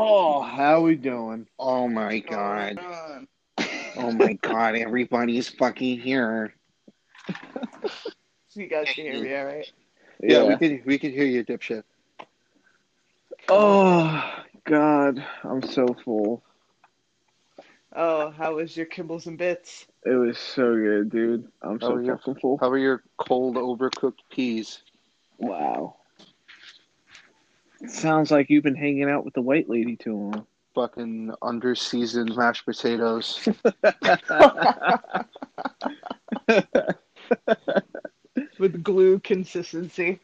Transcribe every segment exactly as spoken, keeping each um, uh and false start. Oh, how we doing? Oh my god. Oh my god, oh my god. Everybody's fucking here. You guys can hear me, all right? Yeah, yeah. we can we can hear you, dipshit. Oh god, I'm so full. Oh, how was your kibbles and bits? It was so good, dude. I'm so fucking full. How were your cold, overcooked peas? Wow. It sounds like you've been hanging out with the white lady too long. Fucking under-seasoned mashed potatoes. With glue consistency.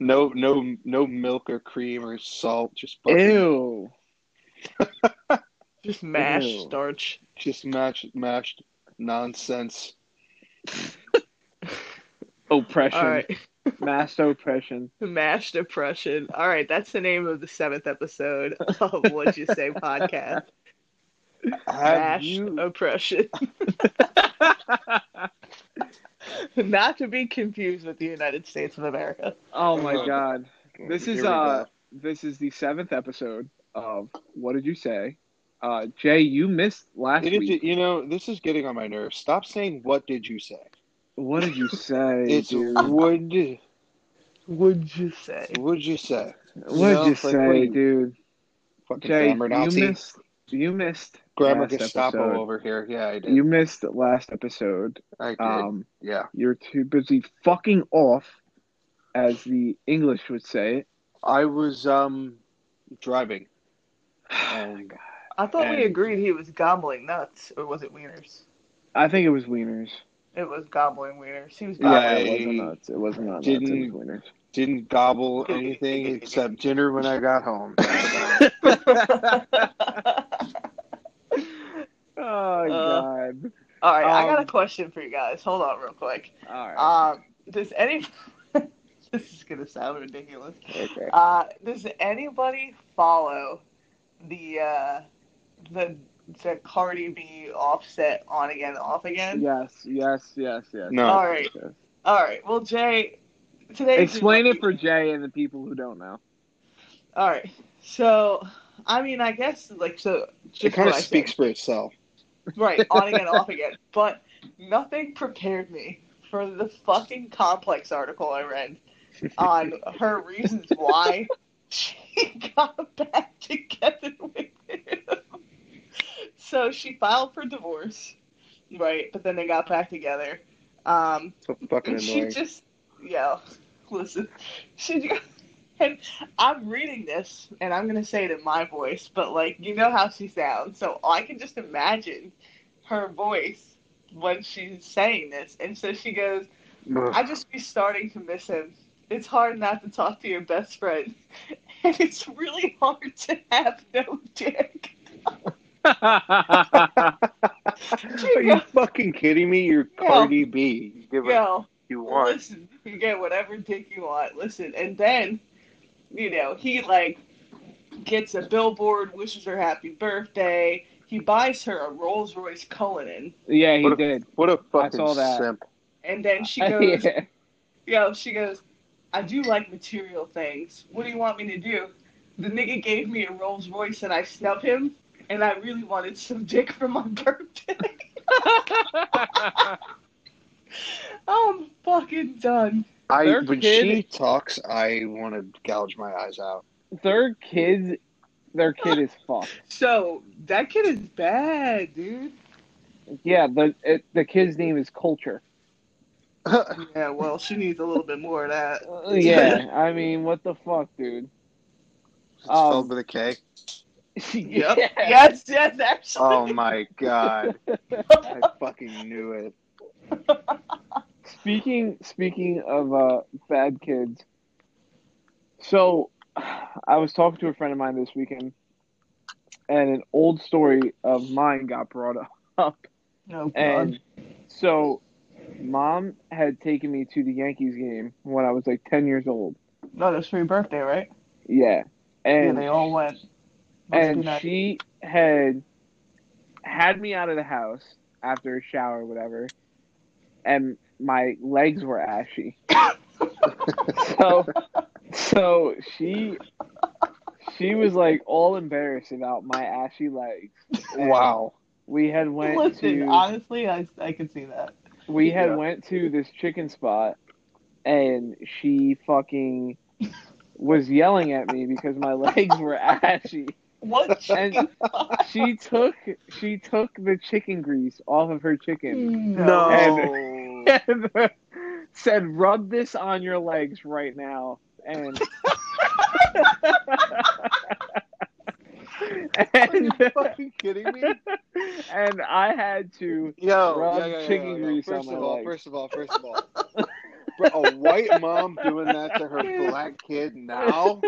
no, no, no milk or cream or salt. Just fucking... Ew. Just mashed Ew. starch. Just mashed, mashed nonsense. Oppression. Right. Mashed oppression. Mashed oppression. All right, that's the name of the seventh episode of What'd You Say Podcast. Mashed you... oppression. Not to be confused with the United States of America. Oh my god. This is uh go. This is the seventh episode of What Did You Say? Uh, Jay, you missed last did week. It, you know, this is getting on my nerves. Stop saying what did you say? What did you say? It's would would you say? Would you say? What'd you, know, you say, like, dude? Fucking Jay, grammar Nazi. You missed you missed Grammar Gestapo episode. Over here. Yeah, I did. You missed last episode. I did. Um, yeah. You're too busy fucking off, as the English would say. I was um driving. Oh my god. I thought and... we agreed he was gobbling nuts, or was it wieners? I think it was wieners. It was gobbling wieners. He was gobbling yeah, it wasn't nuts. It wasn't nuts. It was wieners. Didn't gobble anything except dinner when I got home. Oh, God. Uh, all right, um, I got a question for you guys. Hold on real quick. All right. Um, does any... This is going to sound ridiculous. Okay. Uh, does anybody follow the... Uh, The the Cardi B Offset on again off again. Yes, yes, yes, yes. No. All right, yes. all right. Well, Jay, today explain it for Jay and the people who don't know. All right. So, I mean, I guess like so. Just it kind of speaks said. for itself. Right, on again off again. But nothing prepared me for the fucking Complex article I read on her reasons why she got back together with him. So she filed for divorce, right? But then they got back together. Um, so fucking and annoying. She just, yeah, listen. She got, and I'm reading this, and I'm going to say it in my voice, but, like, you know how she sounds. So I can just imagine her voice when she's saying this. And so she goes, ugh. I just be starting to miss him. It's hard not to talk to your best friend. And it's really hard to have no dick. Are you fucking kidding me? You're Cardi B. You give yo, you want. Listen, you get whatever dick you want. Listen, and then, you know, he like gets a billboard, wishes her happy birthday. He buys her a Rolls Royce Cullinan. Yeah, he what did. A, what a fucking I saw that. simp. And then she goes, yeah. yo, she goes, I do like material things. What do you want me to do? The nigga gave me a Rolls Royce and I snubbed him. And I really wanted some dick for my birthday. I'm fucking done. I Their when kid, she talks, I want to gouge my eyes out. Their kids, their kid is fucked. So that kid is bad, dude. Yeah, the it, the kid's name is Culture. Yeah, well, she needs a little bit more of that. Yeah, I mean, what the fuck, dude? It's um, spelled with a K. Yep. Yes. yes, yes, actually. Oh my god. I fucking knew it. Speaking speaking of uh, bad kids, so I was talking to a friend of mine this weekend, and an old story of mine got brought up. Oh, god. And so mom had taken me to the Yankees game when I was like ten years old. No, that's for your birthday, right? Yeah. And yeah, they all went. And she had had me out of the house after a shower or whatever, and my legs were ashy. so, so she She was like all embarrassed about my ashy legs. Wow. We had went Listen, to honestly, I I could see that. We had yeah. went to this chicken spot, and she fucking was yelling at me because my legs were ashy. What? And she took she took the chicken grease off of her chicken. No. And, and said, "Rub this on your legs right now." And and, are you fucking kidding me? And I had to yo, rub yo, yo, chicken yo, yo, grease yo. First on my of all, legs. First of all, first of all, a white mom doing that to her black kid now?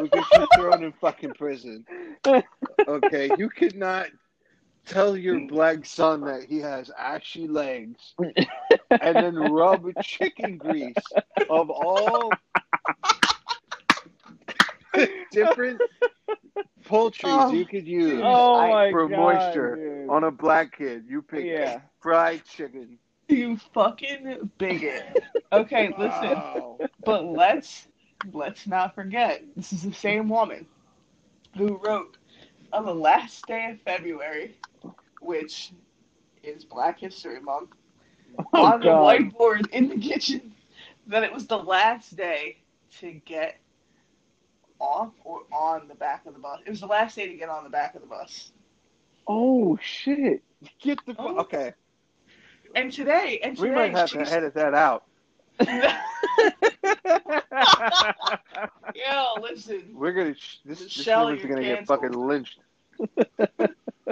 We could be thrown in fucking prison. Okay, you could not tell your black son that he has ashy legs and then rub chicken grease of all different poultries oh. you could use oh for God, moisture dude. On a black kid. You pick yeah. fried chicken. You fucking bigot. Okay, wow. listen. But let's let's not forget, this is the same woman who wrote on the last day of February, which is Black History Month, oh, on God. the whiteboard in the kitchen that it was the last day to get off or on the back of the bus. It was the last day to get on the back of the bus. Oh shit! Get the oh. okay. And today, and today, we might have to edit that out. Yo, listen. We're gonna. This, this woman's gonna get fucking lynched.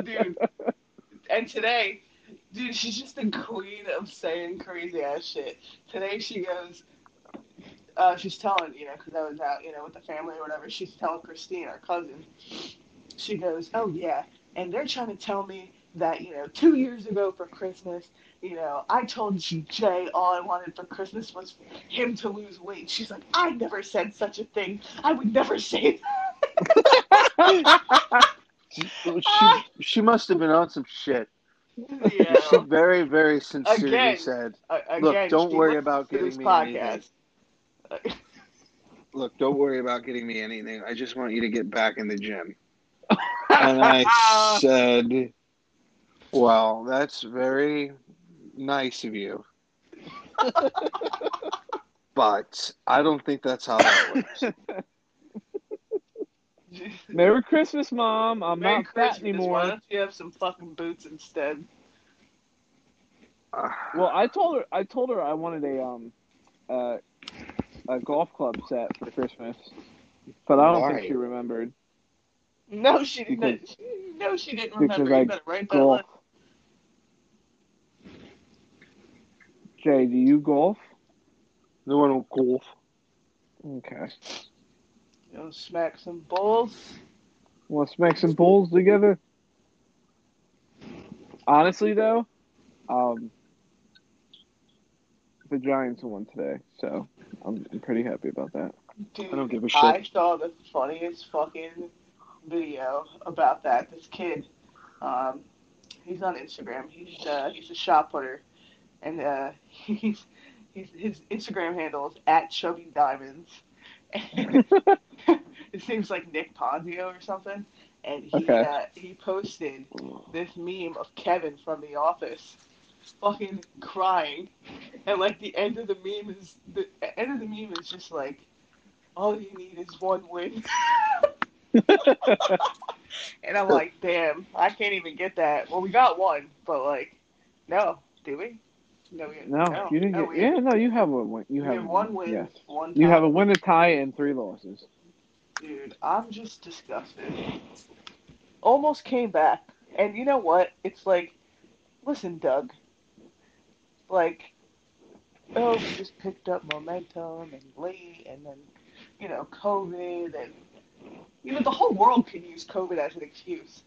Dude. And today, dude, she's just the queen of saying crazy ass shit. Today she goes. Uh, she's telling, you know, because I was out, you know, with the family or whatever. She's telling Christine, our cousin. She goes, "Oh yeah, and they're trying to tell me that, you know, two years ago for Christmas, you know, I told G J all I wanted for Christmas was him to lose weight." She's like, "I never said such a thing. I would never say that." she, she must have been on some shit. Yeah. She very, very sincerely again, said, "Look, again, don't worry about getting me podcast. anything. Look, don't worry about getting me anything. I just want you to get back in the gym." And I said, "Well, that's very nice of you, but I don't think that's how that works." Merry Christmas, Mom. I'm Merry not Christmas. fat anymore. Why don't you have some fucking boots instead? Uh, well, I told her. I told her I wanted a um, uh, a golf club set for Christmas, but I don't right. think she remembered. No, she didn't. Because, no, she didn't remember. You better write that one. Jay, do you golf? No, I don't golf. Okay. You want to smack some balls? Want to smack some balls together? Honestly, though, um, the Giants won today, so I'm pretty happy about that. Dude, I don't give a shit. I saw the funniest fucking video about that. This kid, um, he's on Instagram. He's uh, he's a shot putter. And uh, he's, he's, his Instagram handle is at Chubby Diamonds. And it seems like Nick Ponzio or something. And he okay. uh, he posted this meme of Kevin from The Office, fucking crying. And like the end of the meme is the end of the meme is just like, all you need is one win. And I'm like, damn, I can't even get that. Well, we got one, but like, no, do we? No, we no, no, you didn't no, get. Yeah, didn't. no, you have a win. You we have one win. Yes. One you have a win, a tie, and three losses. Dude, I'm just disgusted. Almost came back, and you know what? It's like, listen, Doug. Like, oh, we just picked up momentum and late, and then, you know, COVID, and you know, the whole world can use COVID as an excuse.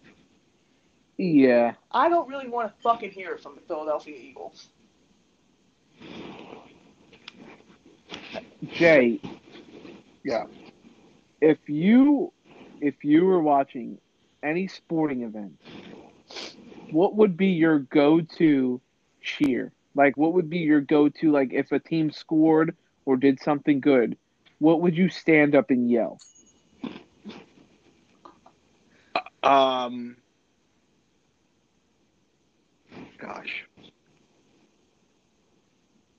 Yeah. I don't really want to fucking hear it from the Philadelphia Eagles. Jay, yeah. If you if you were watching any sporting event, what would be your go-to cheer? Like, what would be your go-to, like, if a team scored or did something good, what would you stand up and yell? Um, gosh.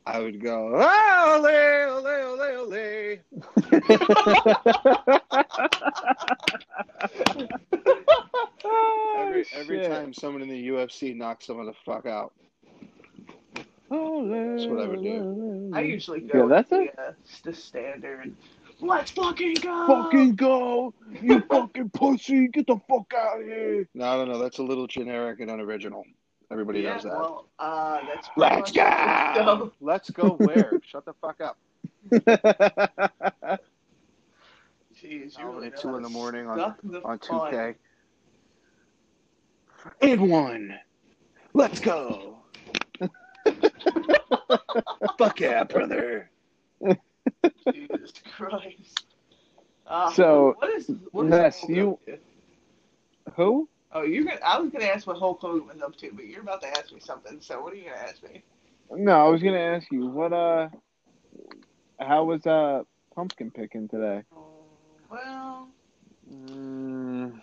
I would go, ole, ole, ole, ole. oh, every every shit. time someone in the U F C knocks someone the fuck out. Ole, that's what I would do. I usually go yeah, that's with the, uh, the standard. Let's fucking go! Fucking go! You fucking pussy! Get the fuck out of here! No, no, no. That's a little generic and unoriginal. Everybody yeah, knows that. Well, uh, that's Let's go! Let's go where? Shut the fuck up. Jeez, you're really at two in the morning on, on two K. And one. Let's go. Fuck yeah, brother. Jesus Christ. Uh, so, what is, what is yes, you. Who? Oh, you're gonna, I was going to ask what Hulk Hogan was up to, but you're about to ask me something, so what are you going to ask me? No, I was going to ask you, what, uh, how was, uh, pumpkin picking today? Well, mm.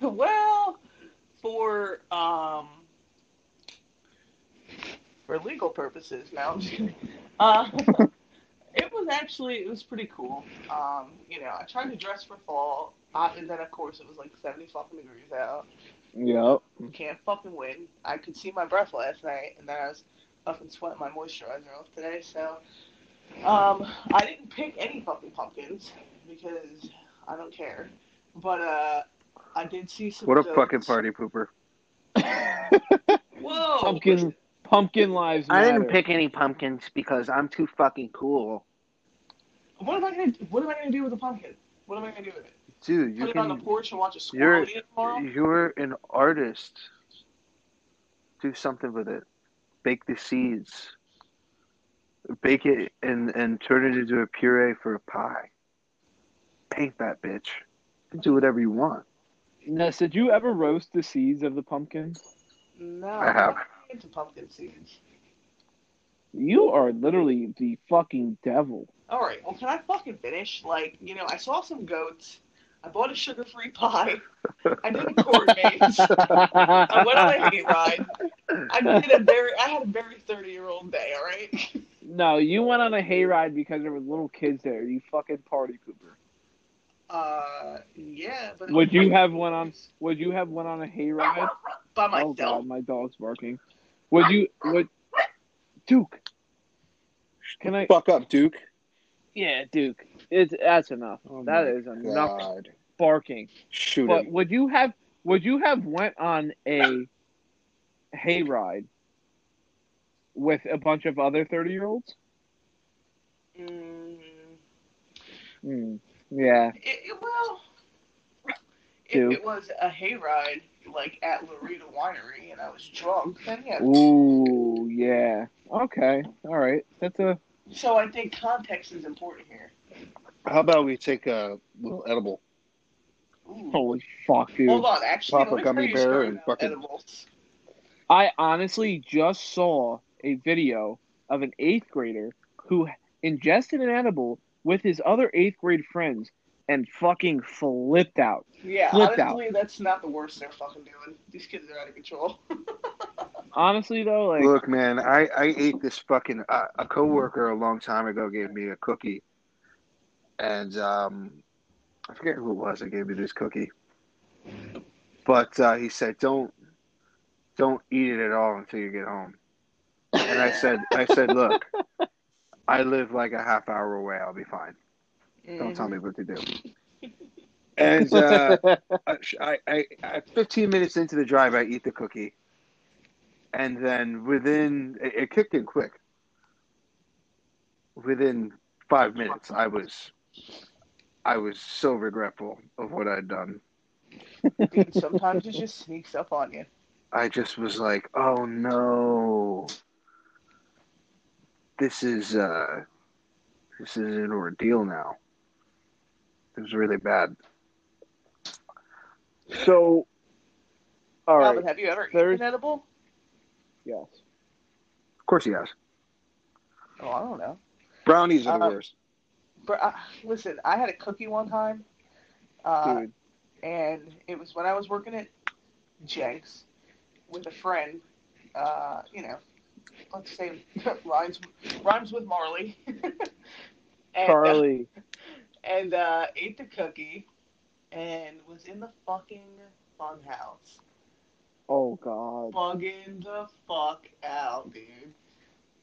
well, for, um, for legal purposes, now I'm just kidding. Uh, it was actually, it was pretty cool. Um, you know, I tried to dress for fall. Uh, and then, of course, it was like seventy fucking degrees out. Yep. Can't fucking win. I could see my breath last night, and then I was fucking sweating my moisturizer off today. So, um, I didn't pick any fucking pumpkins because I don't care. But uh, I did see some. What a jokes. Fucking party pooper! Whoa! Pumpkin, pumpkin lives matter. I didn't pick any pumpkins because I'm too fucking cool. What am I gonna? What am I gonna do with a pumpkin? What am I gonna do with it? Dude, you Put it can, on the porch and watch a squirrel eat it tomorrow? You're an artist. Do something with it. Bake the seeds. Bake it and, and turn it into a puree for a pie. Paint that bitch. Do whatever you want. Ness, did you ever roast the seeds of the pumpkin? No, I have. I'm into pumpkin seeds. You are literally the fucking devil. All right, well, can I fucking finish? Like, you know, I saw some goats. I bought a sugar-free pie. I did a court maze. I went on a hayride. I did a very, I had a very thirty-year-old day. All right. No, you went on a hayride because there were little kids there. You fucking party pooper. Uh, yeah. But would you have went on? Would you have went on a hayride by myself? Oh God, my dog's barking. Would you? Would Duke? Can I fuck up, Duke? Yeah, Duke. It's that's enough. Oh that is enough God. barking. Shoot but him. would you have would you have went on a hayride with a bunch of other thirty year olds? Mm. Mm. Yeah. It, it, well, Duke. If it was a hayride like at Larita Winery and I was drunk, then yeah. Ooh, yeah. Okay. All right. That's a. So I think context is important here. How about we take a little edible? Ooh. Holy fuck, dude. Hold on, actually. Pop a gummy bear and fucking... edibles. I honestly just saw a video of an eighth grader who ingested an edible with his other eighth grade friends and fucking flipped out. Yeah, flipped honestly, out. That's not the worst they're fucking doing. These kids are out of control. Honestly, though, like... Look, man, I, I ate this fucking... Uh, a coworker a long time ago gave me a cookie. And um, I forget who it was that gave me this cookie. But uh, he said, don't don't eat it at all until you get home. And I said, I said, look, I live like a half hour away. I'll be fine. Mm-hmm. Don't tell me what to do. And uh, I, I, I, fifteen minutes into the drive, I eat the cookie. And then within, it, it kicked in quick. Within five minutes, I was, I was so regretful of what I'd done. Dude, sometimes it just sneaks up on you. I just was like, oh no, this is, uh, this is an ordeal now. It was really bad. So, all Robin, right. Have you ever There's... eaten edible? Yes. Of course he has. Oh, I don't know. Brownies are the uh, worst. Br- uh, listen, I had a cookie one time. Uh, Dude. And it was when I was working at Jenks with a friend, uh, you know, let's say rhymes, rhymes with Marley. and, Carly. Uh, and uh, ate the cookie and was in the fucking funhouse. Oh, God. Bugging the fuck out, dude.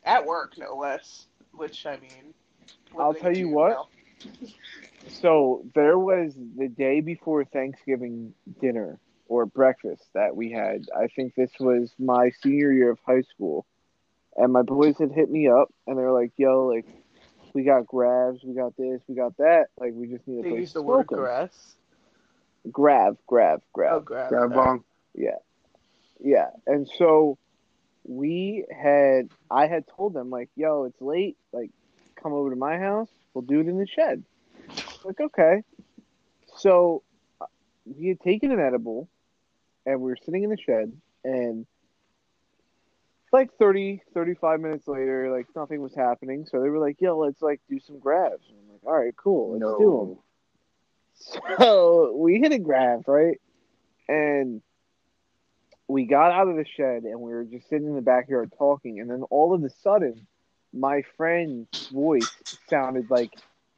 At work, no less. Which, I mean... I'll tell you what. So, there was the day before Thanksgiving dinner or breakfast that we had. I think this was my senior year of high school. And my boys had hit me up, and they were like, yo, like, we got grabs, we got this, we got that. Like, we just need a place to smoke. They used the word grass? Grab, grab, grab. Oh, grab. Grab bong. Yeah. Yeah, and so we had, I had told them, like, yo, it's late, like, come over to my house, we'll do it in the shed. Like, okay. So we had taken an edible, and we were sitting in the shed, and like thirty, thirty-five minutes later, like, nothing was happening, so they were like, yo, let's, like, do some grabs. And I'm like, all right, cool, let's no. do them. So we hit a grab, right? And we got out of the shed, and we were just sitting in the backyard talking, and then all of a sudden, my friend's voice sounded like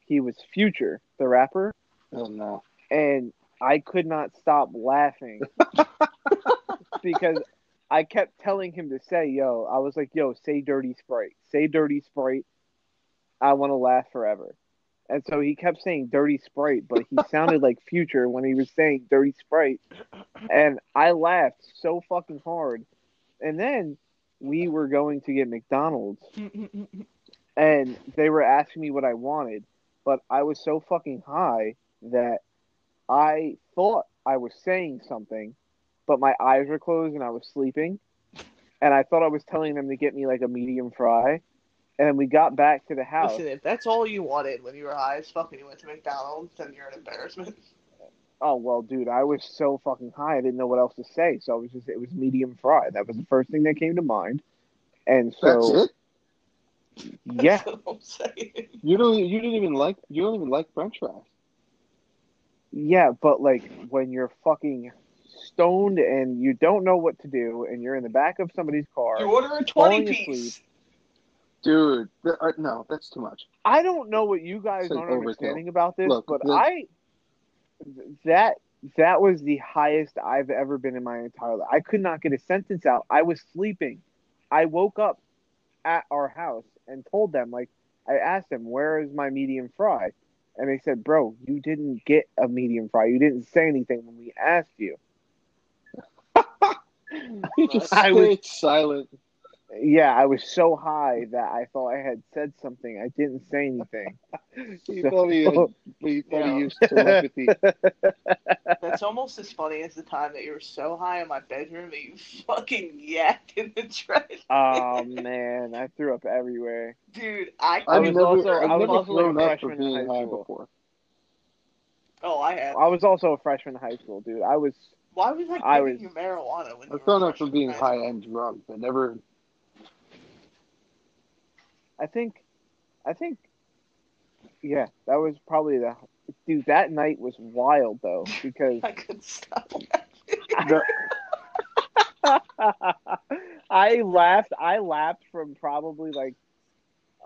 he was Future, the rapper. Oh, no. And I could not stop laughing because I kept telling him to say, yo, I was like, yo, say Dirty Sprite. Say Dirty Sprite. I want to laugh forever. And so he kept saying Dirty Sprite, but he sounded like Future when he was saying Dirty Sprite. And I laughed so fucking hard. And then we were going to get McDonald's. And they were asking me what I wanted. But I was so fucking high that I thought I was saying something. But my eyes were closed and I was sleeping. And I thought I was telling them to get me like a medium fry. And we got back to the house. Listen, if that's all you wanted when you were high as fuck and you went to McDonald's, then you're an embarrassment. Oh, well, dude, I was so fucking high, I didn't know what else to say. So I was just, it was medium fry. That was the first thing that came to mind. And so... That's it? Yeah. That's what I'm saying. You don't, you didn't even like, you don't even like french fries. Yeah, but like, when you're fucking stoned and you don't know what to do, and you're in the back of somebody's car... You order a twenty-piece! Dude, uh, no, that's too much. I don't know what you guys like aren't overkill. Understanding about this, Look, but the, I that that was the highest I've ever been in my entire life. I could not get a sentence out. I was sleeping. I woke up at our house and told them, like, I asked them, where is my medium fry? And they said, bro, you didn't get a medium fry. You didn't say anything when we asked you. You just I stayed was silent. Yeah, I was so high that I thought I had said something. I didn't say anything. You so, probably, you probably no. used telepathy. That's almost as funny as the time that you were so high in my bedroom that you fucking yacked in the trash. Oh, man. I threw up everywhere. Dude, I I was never, also, I was also like a freshman in high school. Before. Oh, I had. I was also a freshman in high school, dude. I was. Why was I giving I was, you marijuana when I you were I thrown up for being high-end drunk. I never... I think, I think, yeah, that was probably the, dude, that night was wild, though, because I couldn't stop laughing. I laughed, I laughed from probably, like,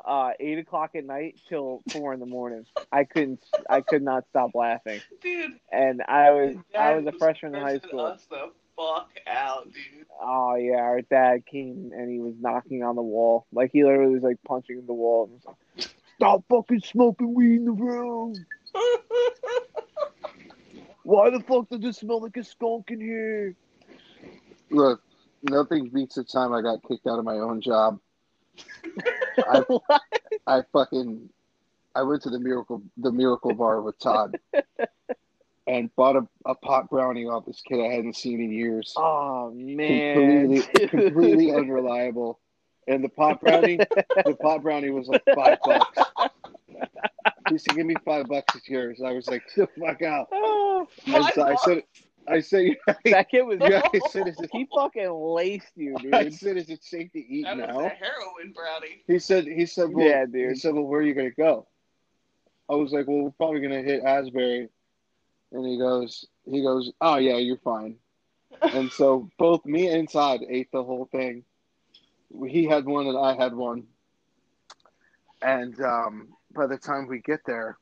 uh, eight o'clock at night till four in the morning. I couldn't, I could not stop laughing. Dude. And I was, I was a freshman in high school. Fuck out, dude. Oh, yeah, our dad came and he was knocking on the wall. Like, he literally was, like, punching the wall. And was like, stop fucking smoking weed in the room. Why the fuck does it smell like a skunk in here? Look, nothing beats the time I got kicked out of my own job. I, I fucking... I went to the Miracle, the Miracle Bar with Todd. And bought a, a pot brownie off this kid I hadn't seen in years. Oh, man. Completely, completely unreliable. And the pot brownie, the pot brownie was like five bucks. He said, give me five bucks, it's yours. I was like, the fuck out. Oh, I, so, I said, I said, that kid was, yeah, I said, is it, he fucking laced you, dude. I said, is it safe to eat that now? That was a heroin brownie. He said, he said, well, yeah, dude. He said, well, where are you going to go? I was like, well, we're probably going to hit Asbury. and he goes, he goes, oh yeah, you're fine. And so both me and Todd ate the whole thing. He had one and I had one. And um, by the time we get there,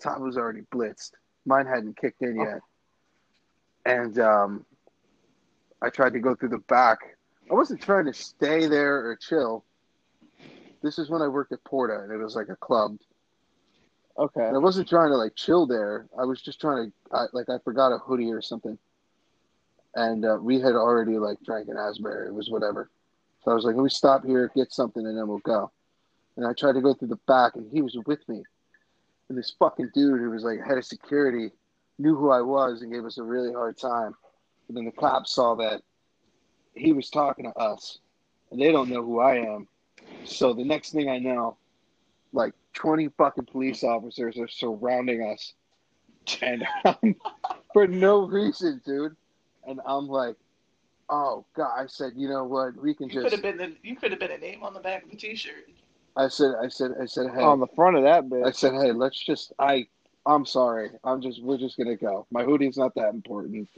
Todd was already blitzed. Mine hadn't kicked in yet. And um, I tried to go through the back. I wasn't trying to stay there or chill. This is when I worked at Porta, and it was like a club. Okay. And I wasn't trying to, like, chill there. I was just trying to, I, like, I forgot a hoodie or something. And uh, we had already, like, drank an Asbury. It was whatever. So I was like, let me stop here, get something, and then we'll go. And I tried to go through the back, and he was with me. And this fucking dude who was, like, head of security knew who I was and gave us a really hard time. And then the cops saw that he was talking to us, and they don't know who I am. So the next thing I know, like, twenty fucking police officers are surrounding us, and I'm, for no reason, dude. And I'm like, oh, God. I said, you know what? We can you just... Could have been the, you could have been a name on the back of the T-shirt. I said, I said, I said, hey. On the front of that bitch. I said, hey, let's just, I, I'm sorry. I'm just, we're just going to go. My hoodie's not that important.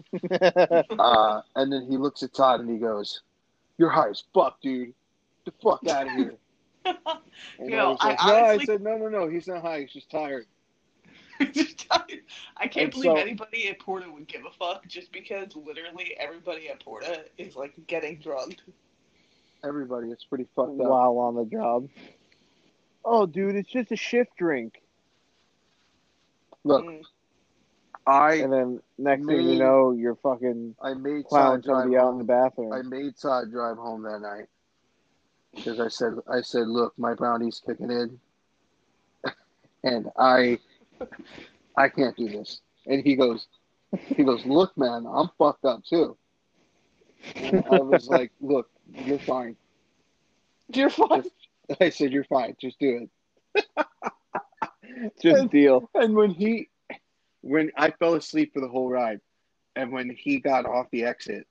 uh, and then he looks at Todd and he goes, you're high as fuck, dude. Get the fuck out of here. And Yo, I, was like, I, no. honestly... I said, no, no, no. He's not high. He's just tired. Just tired. I can't and believe so, anybody at Porta would give a fuck just because literally everybody at Porta is, like, getting drugged. Everybody. It's pretty fucked up. While on the job. Oh, dude, it's just a shift drink. Look, mm. I and then next made, thing you know, you're fucking I made Todd drive out home. In the bathroom. I made Todd drive home that night because I said, I said, look, my brownie's kicking in, and I, I can't do this. And he goes, he goes, look, man, I'm fucked up too. And I was like, look, you're fine. You're fine. I said, you're fine. Just do it. Just and, deal. And when he, when I fell asleep for the whole ride, and when he got off the exit,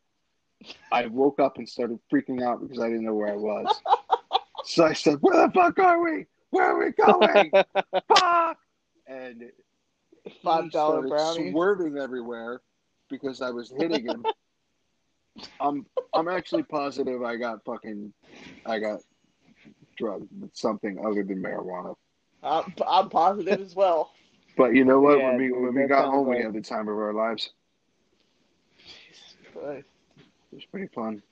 I woke up and started freaking out because I didn't know where I was. So I said, where the fuck are we? Where are we going? Fuck! And he Five dollar brownies. Swerving everywhere because I was hitting him. I'm, I'm actually positive I got fucking, I got drugged with something other than marijuana. I'm, I'm positive as well. But you know what? Yeah, when we when we got home, fun. We had the time of our lives. Jesus Christ. It was pretty fun.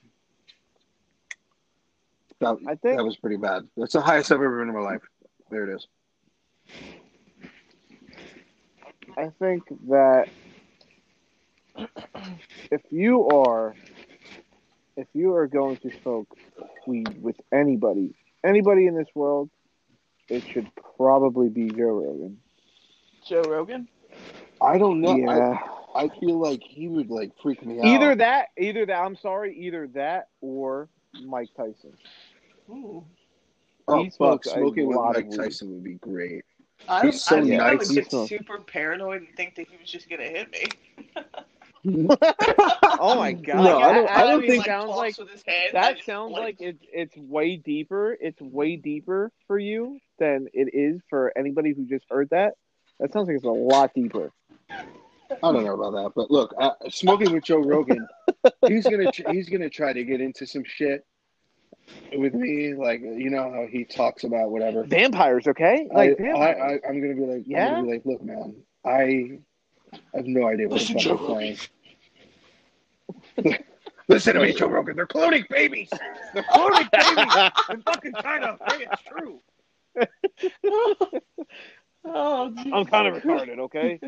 That, I think, that was pretty bad. That's the highest I've ever been in my life. There it is. I think that if you are if you are going to smoke weed with anybody, anybody in this world, it should probably be Joe Rogan. Joe Rogan? I don't know. Yeah. I, I feel like he would, like, freak me out. Either that, either that, I'm sorry, either that or Mike Tyson. Ooh. Oh, fuck, smoking with Mike Tyson would be great. I, He's so I, nice. I was just super paranoid and think that he was just going to hit me. Oh my God! No, I don't. I don't think like, sounds like, that sounds like it, it's way deeper. It's way deeper for you than it is for anybody who just heard that. That sounds like it's a lot deeper. I don't know about that, but look, uh, smoking with Joe Rogan, he's gonna he's gonna try to get into some shit with me, like you know how he talks about whatever vampires. Okay, like I, vampires. I, I, I'm gonna be like, yeah, I'm gonna be like, look, man, I. I have no idea what Listen, the fuck I'm playing. Listen to me, Joe Rogan. They're cloning babies. They're cloning babies in fucking China. Hey, it's true. Oh, geez. I'm kind of retarded, okay?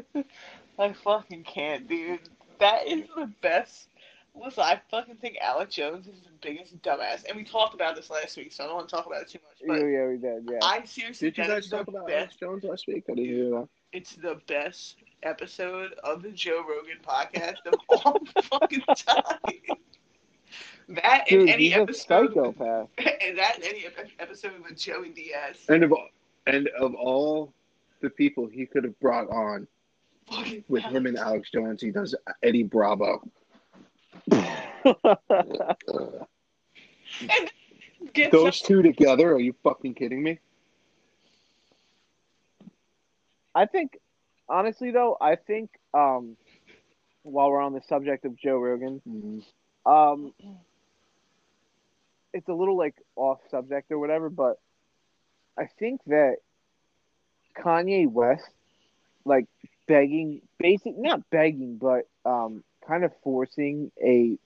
I fucking can't, dude. That is the best. Listen, I fucking think Alex Jones is the biggest dumbass. And we talked about this last week, so I don't want to talk about it too much. But yeah, yeah, we did, yeah. I seriously Did you guys talk about best. Alex Jones last week? I didn't hear that. It's the best episode of the Joe Rogan podcast of all fucking time. That Dude, and any episode, psychopath. And that and any episode with Joey Diaz. And of all, and of all the people he could have brought on, fucking with him and Alex Jones, he does Eddie Bravo. And get Those some- two together? Are you fucking kidding me? I think honestly, though, I think um, while we're on the subject of Joe Rogan, mm-hmm. um, it's a little like off subject or whatever, but I think that Kanye West, like begging, basic, not begging, but um, kind of forcing a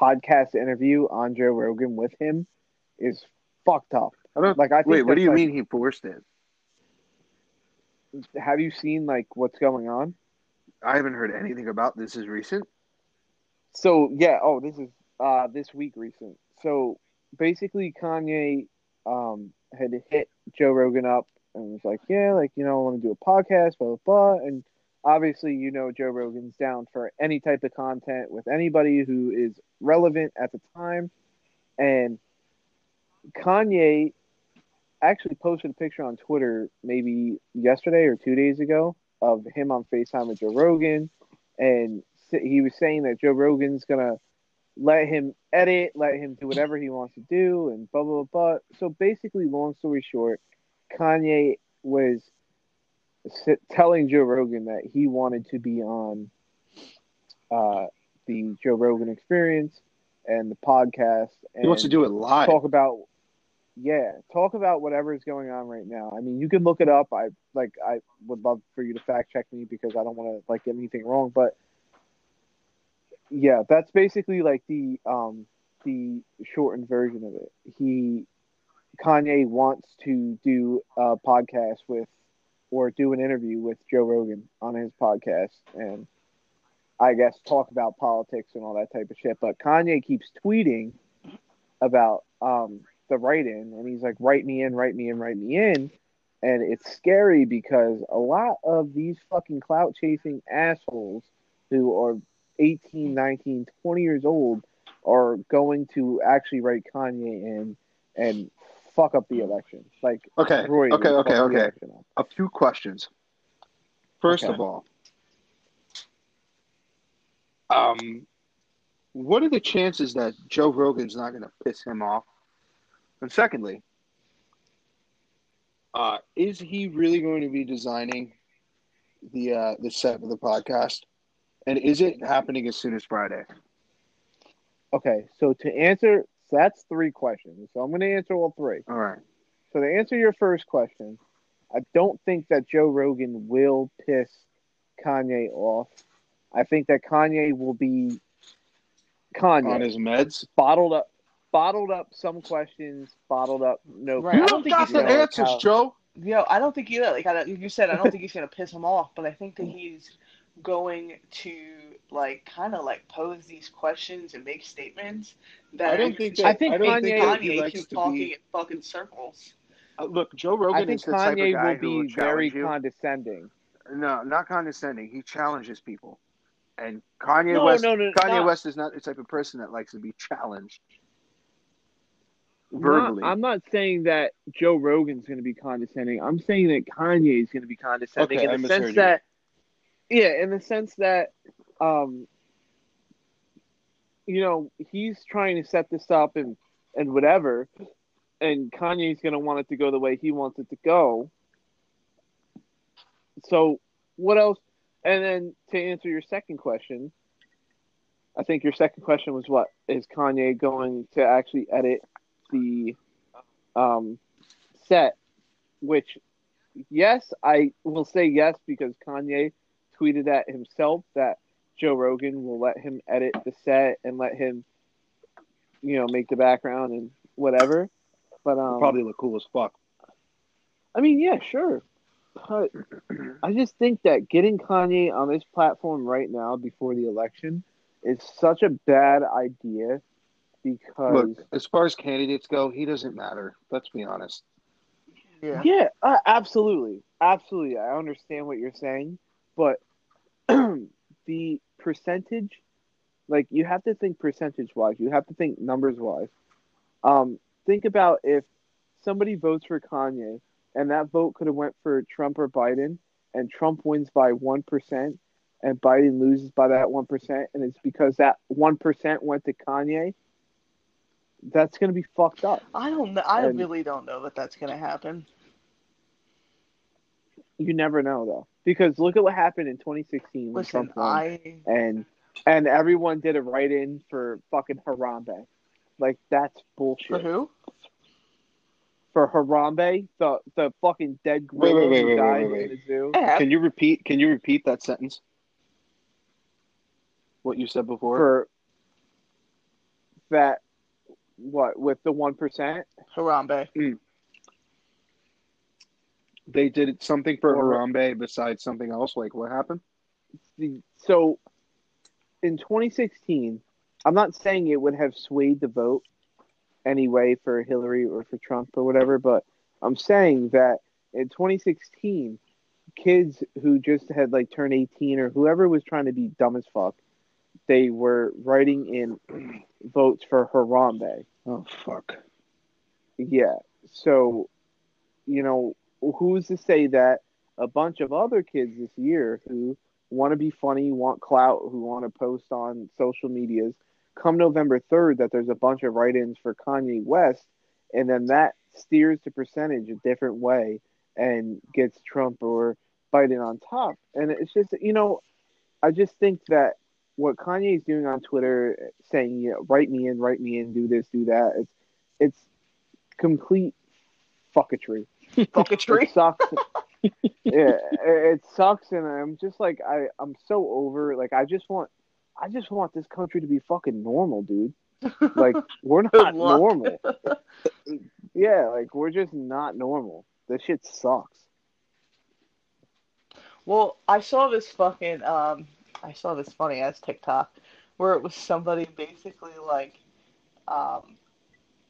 podcast interview on Joe Rogan with him is fucked up. I don't, like, I think wait, what do you like, mean he forced it? Have you seen like what's going on? I haven't heard anything about this. Is recent? So yeah, oh, this is uh, this week recent. So basically, Kanye um, had hit Joe Rogan up and was like, "Yeah, like you know, I want to do a podcast, blah blah blah." And obviously, you know, Joe Rogan's down for any type of content with anybody who is relevant at the time. And Kanye actually posted a picture on Twitter maybe yesterday or two days ago of him on FaceTime with Joe Rogan, and he was saying that Joe Rogan's gonna let him edit, let him do whatever he wants to do, and blah, blah, blah. So basically, long story short, Kanye was telling Joe Rogan that he wanted to be on uh, the Joe Rogan Experience and the podcast. And he wants to do it live. Talk about... Yeah, talk about whatever is going on right now. I mean, you can look it up. I like. I would love for you to fact check me because I don't want to like get anything wrong. But yeah, that's basically like the um, the shortened version of it. He Kanye wants to do a podcast with or do an interview with Joe Rogan on his podcast, and I guess talk about politics and all that type of shit. But Kanye keeps tweeting about. Um, the write-in, and he's like, write me in, write me in, write me in, and it's scary because a lot of these fucking clout-chasing assholes who are eighteen, nineteen, twenty years old are going to actually write Kanye in and fuck up the election. Like, okay, Roy okay, okay, okay. A few questions. First okay. of all, um, what are the chances that Joe Rogan's not going to piss him off? And secondly, uh, is he really going to be designing the uh, the set of the podcast? And is it happening as soon as Friday? Okay, so to answer, so that's three questions. So I'm going to answer all three. All right. So to answer your first question, I don't think that Joe Rogan will piss Kanye off. I think that Kanye will be Kanye. On his meds? Bottled up. Bottled up some questions, bottled up no right. questions. You don't got the answers, how, Joe. You know, I don't think either. Like I, you said, I don't think he's going to piss him off, but I think that he's going to like kind of like pose these questions and make statements that I don't think. That, I think I don't Kanye, think Kanye, Kanye keeps talking be... in fucking circles. Uh, look, Joe Rogan is the Kanye type of guy will who will be very you. condescending. No, not condescending. He challenges people, and Kanye no, West. No, no, Kanye not. West is not the type of person that likes to be challenged. Verbally. Not, I'm not saying that Joe Rogan's going to be condescending. I'm saying that Kanye is going to be condescending okay, in the I sense that, you. yeah, in the sense that, um, you know, he's trying to set this up and, and whatever, and Kanye's going to want it to go the way he wants it to go. So, what else? And then to answer your second question, I think your second question was what? Is Kanye going to actually edit the um, set, which, yes, I will say yes because Kanye tweeted that himself that Joe Rogan will let him edit the set and let him, you know, make the background and whatever. But um, probably look cool as fuck. I mean, yeah, sure. But I just think that getting Kanye on this platform right now before the election is such a bad idea. Because look, as far as candidates go, he doesn't matter. Let's be honest. Yeah, yeah, uh, absolutely, absolutely. I understand what you're saying, but the percentage, like you have to think percentage-wise. You have to think numbers-wise. Um, think about if somebody votes for Kanye, and that vote could have went for Trump or Biden, and Trump wins by one percent, and Biden loses by that one percent, and it's because that one percent went to Kanye. That's going to be fucked up. I don't know. I and, really don't know that that's going to happen. You never know, though, because look at what happened in twenty sixteen when Trump won, and and everyone did a write-in for fucking Harambe. Like, that's bullshit. For who? For Harambe, the the fucking dead gorilla wait, wait, who wait, died wait, wait, wait. in the zoo. Can you repeat? Can you repeat that sentence? What you said before? For that, what with the one percent? Harambe. Mm. They did something for Harambe besides something else. Like, what happened? So, in twenty sixteen, I'm not saying it would have swayed the vote anyway for Hillary or for Trump or whatever, but I'm saying that in twenty sixteen, kids who just had, like, turned eighteen or whoever was trying to be dumb as fuck, they were writing in votes for Harambe. Oh, fuck. Yeah. So, you know, who's to say that a bunch of other kids this year who want to be funny, want clout, who want to post on social medias, come November third, that there's a bunch of write-ins for Kanye West, and then that steers the percentage a different way and gets Trump or Biden on top. And it's just, you know, I just think that what Kanye's doing on Twitter, saying, you know, write me in, write me in, do this, do that, it's, it's complete fuckatry. Fuckatry. It sucks. Yeah, it, it sucks, and I'm just like, I, I'm so over. Like, I just want, I just want this country to be fucking normal, dude. Like, we're not normal. Yeah, like, we're just not normal. This shit sucks. Well, I saw this fucking, um, I saw this funny ass TikTok where it was somebody basically like, um.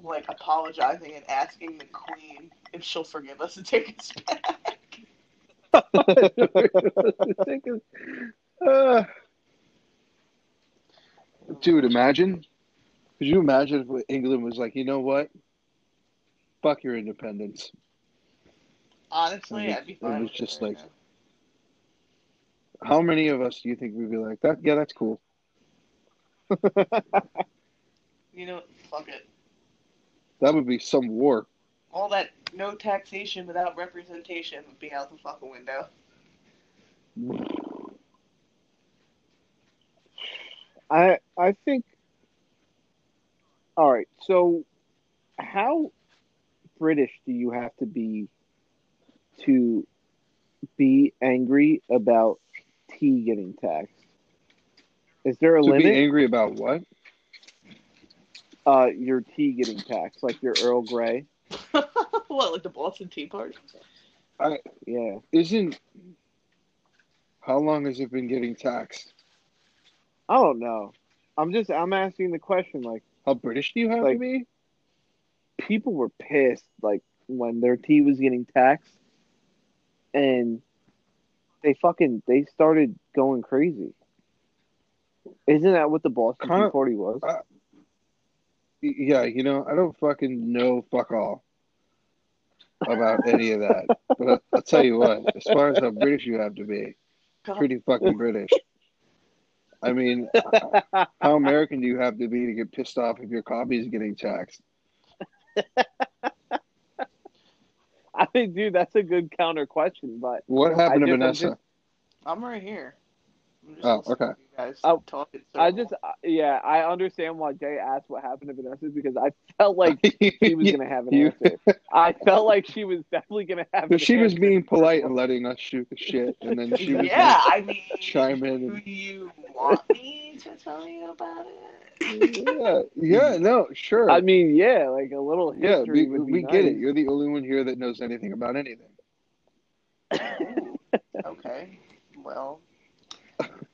like, apologizing and asking the queen if she'll forgive us and take us back. take us, uh. Dude, imagine. Could you imagine if England was like, you know what? Fuck your independence. Honestly, and I'd be fine. It was just like, right, how many of us do you think would be like, that? Yeah, that's cool. You know, fuck it. That would be some war. All that no taxation without representation would be out the fucking window. I I think... Alright, so how British do you have to be to be angry about tea getting taxed? Is there a to limit? To be angry about what? Uh, your tea getting taxed, like your Earl Grey. What, like the Boston Tea Party? I, yeah. Isn't... How long has it been getting taxed? I don't know. I'm just... I'm asking the question, like... How British do you have like, to be? People were pissed, like, when their tea was getting taxed. And they fucking... They started going crazy. Isn't that what the Boston Kinda, Tea Party was? I, Yeah, you know, I don't fucking know fuck all about any of that. But I'll, I'll tell you what, as far as how British you have to be, pretty fucking British. I mean, how American do you have to be to get pissed off if your coffee is getting taxed? I mean, dude, that's a good counter question, but... What happened I to Vanessa? I'm, just, I'm right here. I'm just oh, okay. Guys I, talking so I just, uh, yeah, I understand why Jay asked what happened to Vanessa because I felt like she was going to have an you, answer. I felt like she was definitely going to have an she answer. She was being polite and letting us shoot the shit, and then she was yeah, I mean, chime in. And... Do you want me to tell you about it? Yeah, yeah, no, sure. I mean, yeah, like a little history yeah, we, would be we nice. Get it. You're the only one here that knows anything about anything. Okay, well...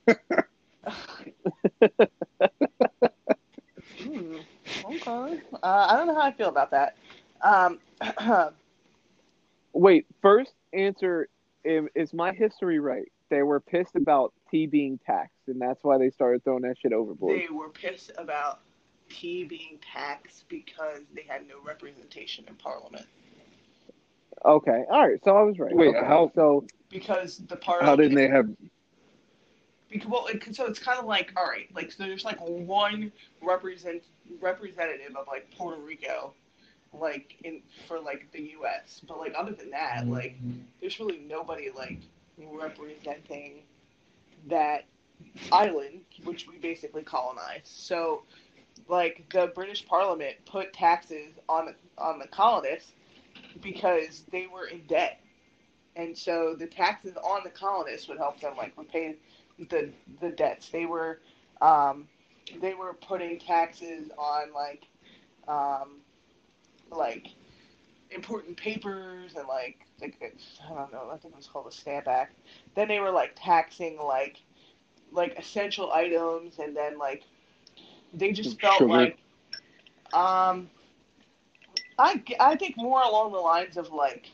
mm, okay. Uh, I don't know how I feel about that. Um, Wait, first answer is, is my history right? They were pissed about tea being taxed, and that's why they started throwing that shit overboard. They were pissed about tea being taxed because they had no representation in Parliament. Okay, all right. So I was right. Wait, okay. how? So because the Parliament. How didn't they have? Because, well, it, so it's kind of like, all right, like, so there's, like, one represent, representative of, like, Puerto Rico like in for like the U S But like other than that, like there's really nobody like representing that island, which we basically colonized. So like the British Parliament put taxes on on the colonists because they were in debt. And so the taxes on the colonists would help them like repay the the debts. They were um, they were putting taxes on like um, like important papers and like, like I don't know, I think it was called the Stamp Act. Then they were like taxing like like essential items, and then like they just felt Sugar. like um I, I think more along the lines of like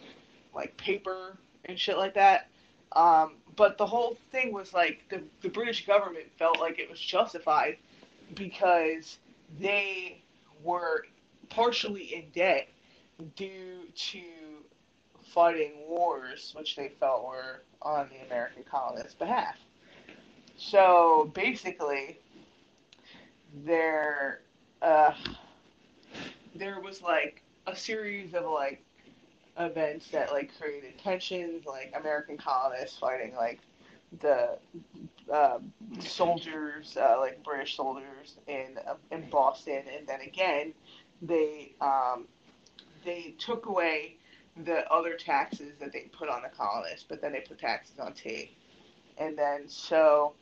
like paper and shit like that. Um, but the whole thing was like the, the British government felt like it was justified because they were partially in debt due to fighting wars, which they felt were on the American colonists' behalf. So basically, there uh, there was like a series of like events that like created tensions, like American colonists fighting like the uh, soldiers, uh, like British soldiers in uh, in Boston, and then again they um, they took away the other taxes that they put on the colonists, but then they put taxes on tea, and then so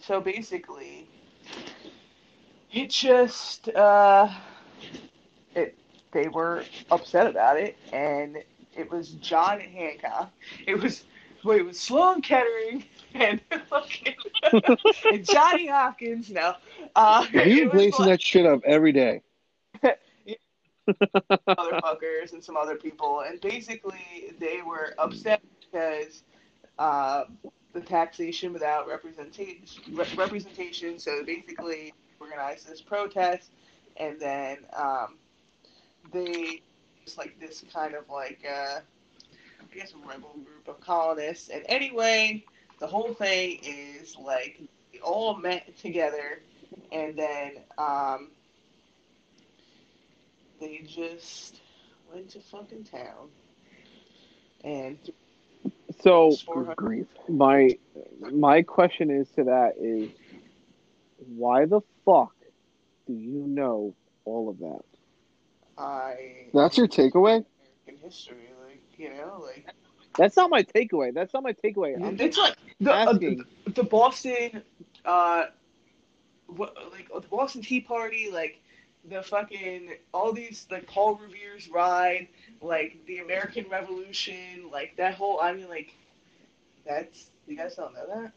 so basically it just uh. It, they were upset about it, and it was John Hancock. It was wait, it was Sloan Kettering and, and Johnny Hopkins. No, uh, you're lacing that shit up every day. Motherfuckers and some other people, and basically they were upset because uh, the taxation without representation. Representation. So basically, organized this protest, and then. Um, They, it's like this kind of like, uh, I guess, a rebel group of colonists. And anyway, the whole thing is like they all met together, and then um, they just went to fucking town. And so, grief. my my question is to that is, why the fuck do you know all of that? I, that's your takeaway? American history, like, you know, like... That's not my takeaway. That's not my takeaway. I'm it's like the, uh, the, the Boston, uh, what, like, the Boston Tea Party, like, the fucking, all these, like, Paul Revere's ride, like, the American Revolution, like, that whole, I mean, like, that's, you guys don't know that?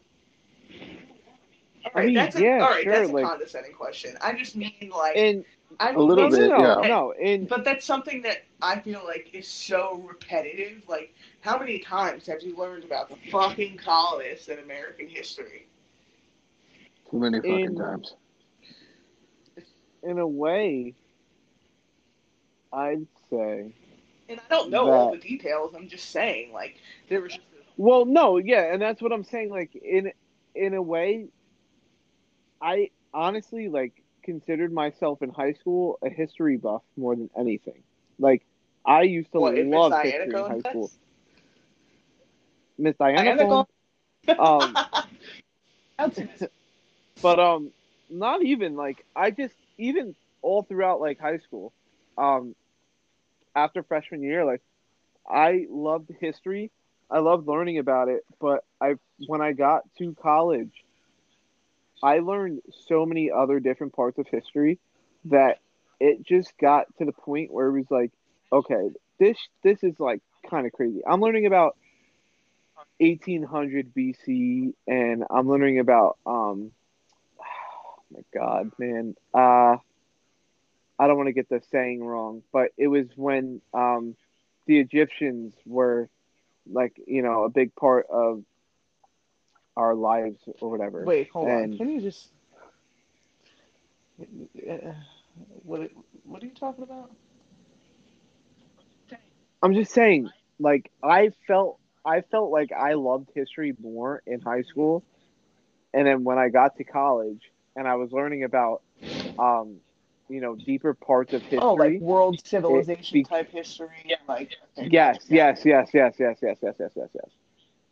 All right, I mean, that's a, yeah, all right, sure, that's a like, condescending question. I just mean, like... And, I mean, a little bit, no, yeah. No, and, but that's something that I feel like is so repetitive. Like, how many times have you learned about the fucking colonists in American history? Too many fucking in, times. In a way, I'd say. And I don't know that, all the details. I'm just saying, like, there was. Just a, well, no, yeah, and that's what I'm saying. Like, in in a way, I honestly like. Considered myself in high school a history buff more than anything. Like, I used to what, love history in high that's... school. Miss Diana. Um, but um, not even like I just even all throughout like high school, um, after freshman year, like I loved history. I loved learning about it. But I when I got to college. I learned so many other different parts of history that it just got to the point where it was like, okay, this this is like kind of crazy. I'm learning about eighteen hundred B C and I'm learning about, um, oh my God, man. Uh, I don't want to get the saying wrong, but it was when um, the Egyptians were like, you know, a big part of our lives or whatever. Wait, hold and... on. Can you just... What, what are you talking about? I'm just saying, like, I felt I felt like I loved history more in high school. And then when I got to college and I was learning about um, you know, deeper parts of history. Oh, like world civilization be- type history. Yeah, like okay. yes, yes, yes, yes, yes, yes, yes, yes, yes, yes.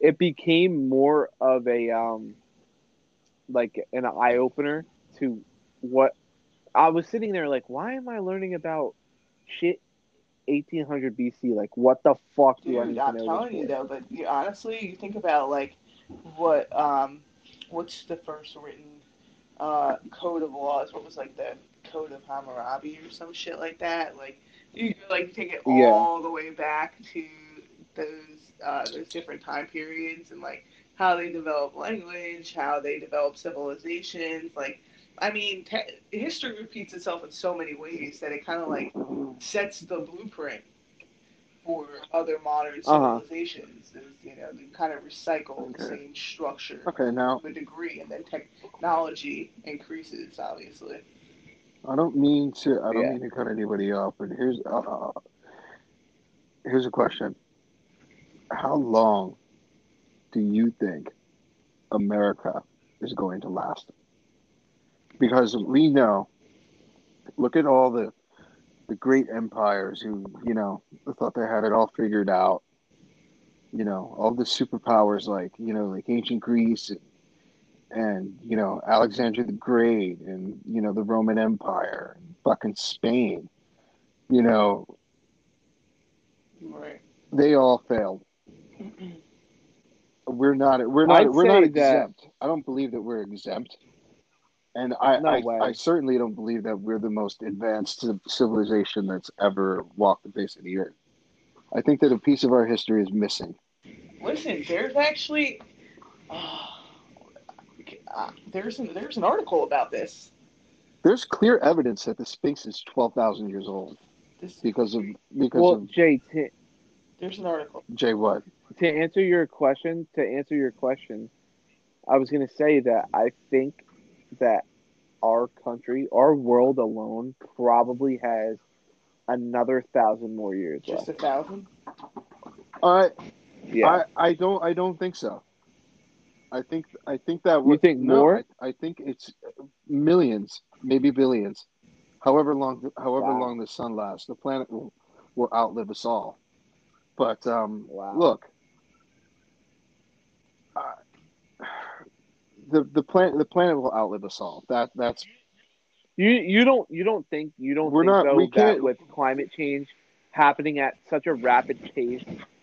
It became more of a um, like an eye opener to what I was sitting there like, why am I learning about shit? eighteen hundred B C, like what the fuck do Dude, I need I'm to know? I'm telling you though, but you, honestly, you think about like what um, what's the first written uh code of laws? What was like the Code of Hammurabi or some shit like that? Like you could like take it yeah. all the way back to those uh, those different time periods and like how they develop language, how they develop civilizations, like. I mean, te- history repeats itself in so many ways that it kind of, like, sets the blueprint for other modern civilizations. Uh-huh. You know, they kind of recycle okay. the same structure okay, now, to a degree, and then technology increases, obviously. I don't mean to I don't yeah. mean to cut anybody off, but here's, uh, here's a question. How long do you think America is going to last? Because we know, look at all the the great empires who, you know, thought they had it all figured out. You know, all the superpowers like, you know, like ancient Greece and, and you know, Alexander the Great and, you know, the Roman Empire and fucking Spain. You know, right. they all failed. We're not, we're not, I'd we're not exempt. I don't believe that we're exempt. And I, no I, I certainly don't believe that we're the most advanced civilization that's ever walked the face of the earth. I think that a piece of our history is missing. Listen, there's actually uh, there's an, there's an article about this. There's clear evidence that the Sphinx is twelve thousand years old this, because of because well, of Jay. T- there's an article. Jay, what? To answer your question, to answer your question, I was going to say that I think. That our country, our world alone, probably has another thousand more years Just left. Just a thousand? Uh, yeah. I, I don't I don't think so. I think I think that would, you think no, more? I, I think it's millions, maybe billions. However long, however wow. long the sun lasts, the planet will, will outlive us all. But um, wow. look. Uh, The the planet the planet will outlive us all. That that's you you don't you don't think you don't we're think not, though, we that with climate change happening at such a rapid pace,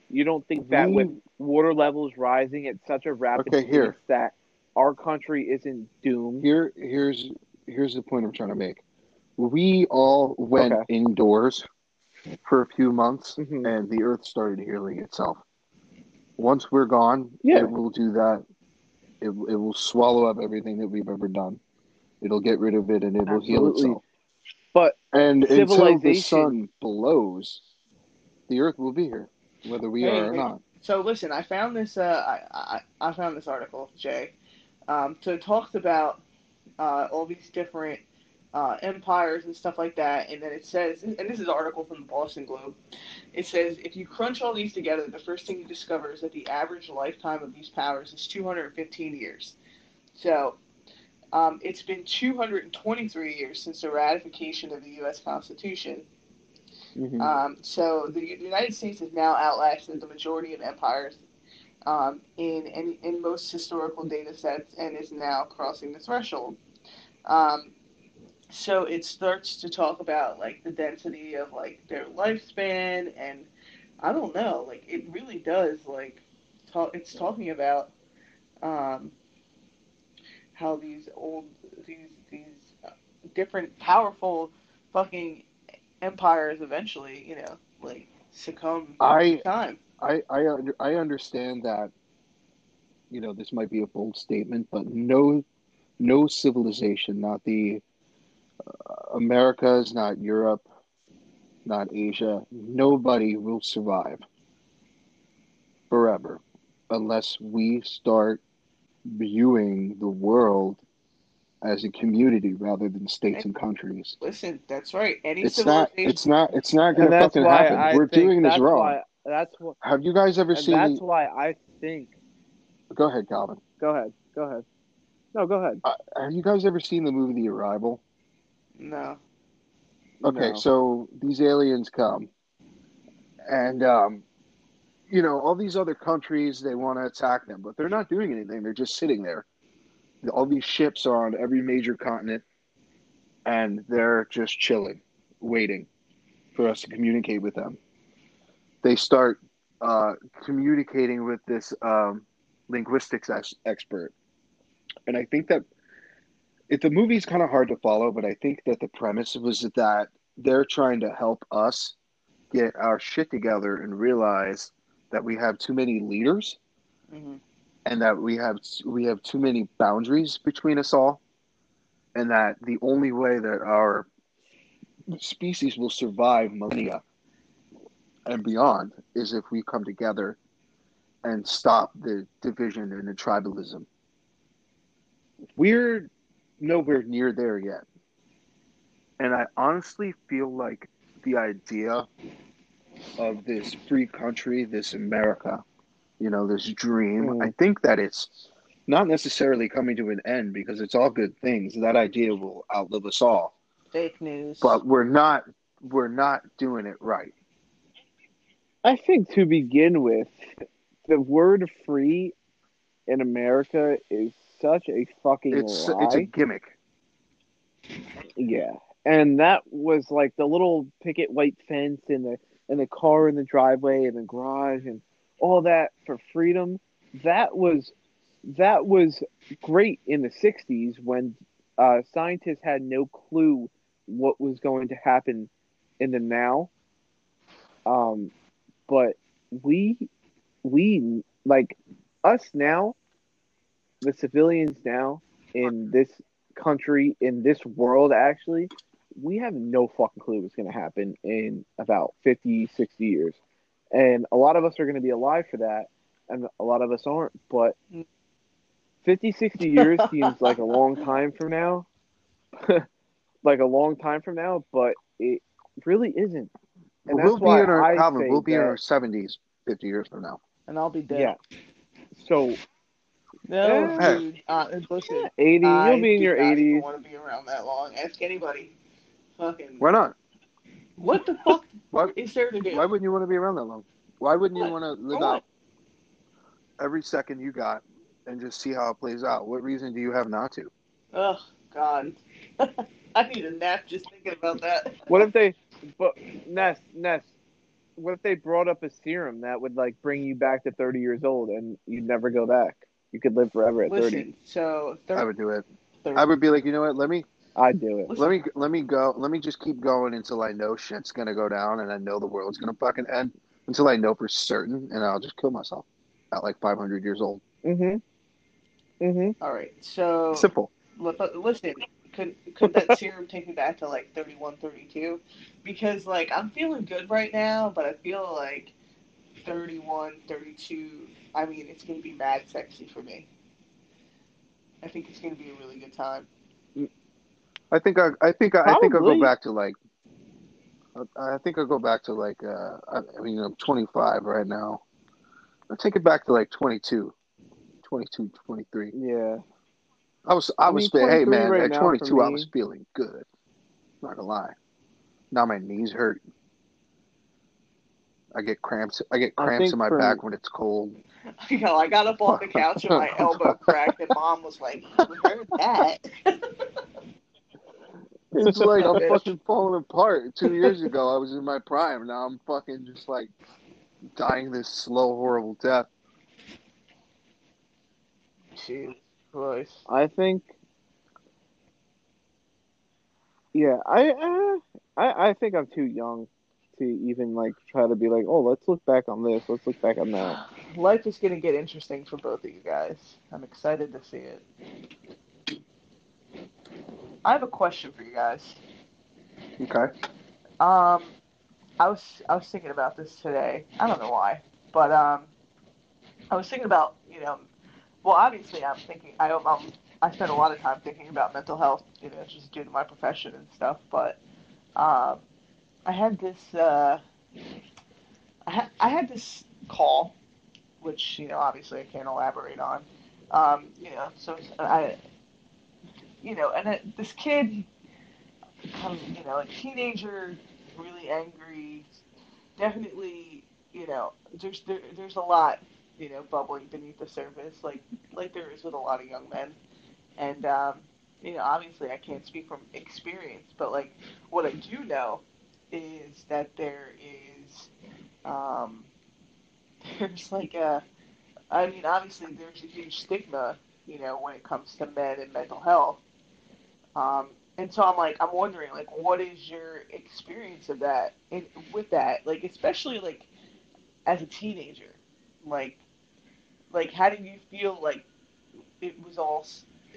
you don't think that we, with water levels rising at such a rapid okay, pace here. that our country isn't doomed. Here here's here's the point I'm trying to make. We all went okay. indoors for a few months mm-hmm. and the earth started healing itself. Once we're gone, yeah. it will do that. It it will swallow up everything that we've ever done. It'll get rid of it, and it will heal itself. But and until the sun blows, the earth will be here, whether we hey, are or hey. not. So listen, I found this. Uh, I, I I found this article, Jay. Um, so it talks about uh, all these different uh, empires and stuff like that, and then it says, and this is an article from the Boston Globe. It says, if you crunch all these together, the first thing you discover is that the average lifetime of these powers is two hundred fifteen years. So um, it's been two hundred twenty-three years since the ratification of the U S Constitution. Mm-hmm. Um, so the United States has now outlasted the majority of empires um, in, in, in most historical data sets and is now crossing the threshold. Um, So it starts to talk about, like, the density of, like, their lifespan, and I don't know, like, it really does, like, talk, it's talking about um, how these old, these, these different powerful fucking empires eventually, you know, like, succumb I, to time. I, I, under, I understand that, you know, this might be a bold statement, but no, no civilization, not the... America's not Europe, not Asia. Nobody will survive forever unless we start viewing the world as a community rather than states and countries. Listen, that's right. Any it's not. It's not. It's not going to fucking happen. I We're doing this wrong. Why, that's what, Have you guys ever and seen? That's the, why I think. Go ahead, Calvin. Go ahead. Go ahead. No, go ahead. Uh, have you guys ever seen the movie The Arrival? No. Okay, no. So these aliens come, and um, you know, all these other countries, they want to attack them, but they're not doing anything. They're just sitting there. All these ships are on every major continent, and they're just chilling, waiting for us to communicate with them. They start uh, communicating with this um, linguistics ex- expert, and I think that It, the movie's kind of hard to follow, but I think that the premise was that they're trying to help us get our shit together and realize that we have too many leaders, mm-hmm. and that we have we have too many boundaries between us all, and that the only way that our species will survive millennia and beyond is if we come together and stop the division and the tribalism. We're nowhere near there yet. And I honestly feel like the idea of this free country, this America, you know, this dream, mm. I think that it's not necessarily coming to an end because it's all good things. That idea will outlive us all. Fake news. But we're not, we're not doing it right. I think to begin with, the word free in America is such a fucking it's, lie. It's a gimmick. Yeah. And that was like the little picket white fence and the and the car in the driveway and the garage and all that for freedom. That was that was great in the sixties when uh, scientists had no clue what was going to happen in the now. Um, but we we like us now, the civilians now in this country, in this world, actually, we have no fucking clue what's going to happen in about fifty, sixty years. And a lot of us are going to be alive for that, and a lot of us aren't. But fifty, sixty years seems like a long time from now. like a long time from now, but it really isn't. And we'll that's be why in our, Calvin, we'll be that, in our seventies fifty years from now. And I'll be dead. Yeah. So... No, yeah. dude. Uh, listen, eighty. I you'll be in your eighties. I want to be around that long. Ask anybody. Fucking. Why not? What the fuck why, is there to do? Why wouldn't you want to be around that long? Why wouldn't what? you want to live out every second you got and just see how it plays out? What reason do you have not to? Oh God, I need a nap just thinking about that. What if they? But Ness, Ness. What if they brought up a serum that would like bring you back to thirty years old and you'd never go back? You could live forever at Listen, thirty. So thirty, I would do it. thirty. I would be like, you know what? Let me. I do it. Let me. Let me go. Let me just keep going until I know shit's gonna go down and I know the world's gonna fucking end. Until I know for certain, and I'll just kill myself at like five hundred years old. Mhm. Mhm. All right. So simple. Listen, could could that serum take me back to like thirty-one, thirty-two? Because like I'm feeling good right now, but I feel like thirty-one, thirty-two. I mean, it's going to be mad sexy for me. I think it's going to be a really good time. I think I, I think I, I think I'll go back to like. I, I think I'll go back to like. Uh, I, I mean, I'm twenty-five right now. I'll take it back to like twenty-two, twenty-two, twenty-three. Yeah. I was I, I mean, was hey man right at twenty-two I was feeling good. Not gonna lie. Now my knees hurt. I get cramps. I get cramps I in my for... back when it's cold. You know, I got up off the couch and my elbow cracked, and Mom was like, "You heard that?" It's like I'm fucking falling apart. Two years ago, I was in my prime. Now I'm fucking just like dying this slow, horrible death. Jesus Christ! I think. Yeah, I, uh, I, I think I'm too young to even like try to be like, oh, let's look back on this, let's look back on that. Life is going to get interesting for both of you guys. I'm excited to see it. I have a question for you guys. Okay. Um, I was I was thinking about this today. I don't know why, but um, I was thinking about you know, well, obviously I'm thinking I I'm, I spend a lot of time thinking about mental health, you know, just due to my profession and stuff, but um. I had this, uh, I, ha- I had this call, which, you know, obviously I can't elaborate on, um, you know, so I, you know, and it, this kid, um, you know, like teenager, really angry, definitely, you know, there's there, there's a lot, you know, bubbling beneath the surface, like like there is with a lot of young men. And um, you know, obviously I can't speak from experience, but like what I do know is that there is um, there's like a, I mean, obviously there's a huge stigma, you know, when it comes to men and mental health. Um, and so I'm like, I'm wondering, like, what is your experience of that, in, with that, like, especially like as a teenager, like, like how do you feel like it was all,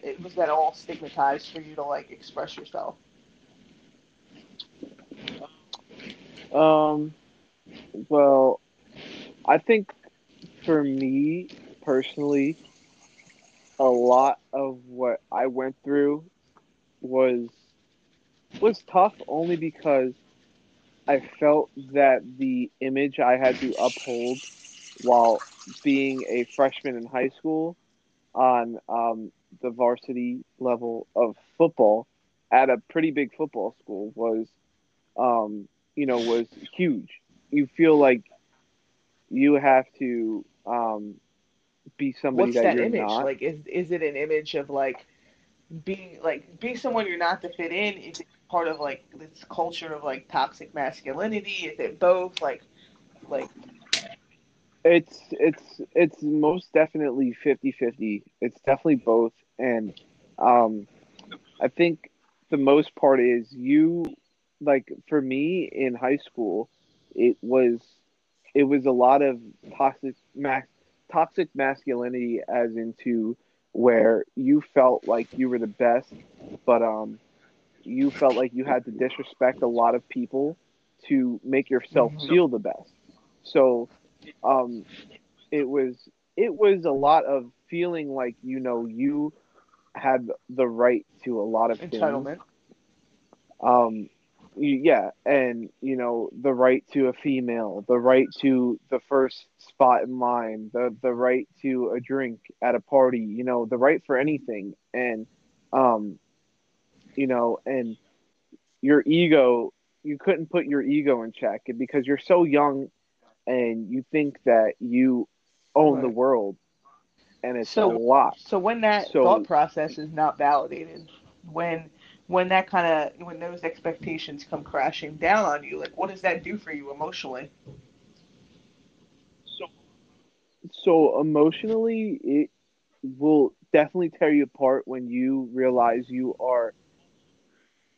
it was that all stigmatized for you to like express yourself? Um, well, I think for me personally, a lot of what I went through was was tough only because I felt that the image I had to uphold while being a freshman in high school on um, the varsity level of football at a pretty big football school was, um, you know, was huge. You feel like you have to um, be somebody What's that, that you're image? Not. Like, is is it an image of like being like be someone you're not to fit in? Is it part of like this culture of like toxic masculinity? Is it both? Like, like it's it's it's most definitely fifty-fifty. It's definitely both, and um, I think the most part is you like for me in high school, it was. It was a lot of toxic ma- toxic masculinity, as into where you felt like you were the best, but um, you felt like you had to disrespect a lot of people to make yourself feel the best. So, um, it was it was a lot of feeling like, you know, you had the right to a lot of entitlement. Things. Um. Yeah, and, you know, the right to a female, the right to the first spot in line, the, the right to a drink at a party, you know, the right for anything. And, um, you know, and your ego, you couldn't put your ego in check because you're so young and you think that you own right. the world, and it's so, a lot. So when that so, thought process is not validated, when... when that kind of, when those expectations come crashing down on you, like, what does that do for you emotionally? So, so emotionally, it will definitely tear you apart when you realize you are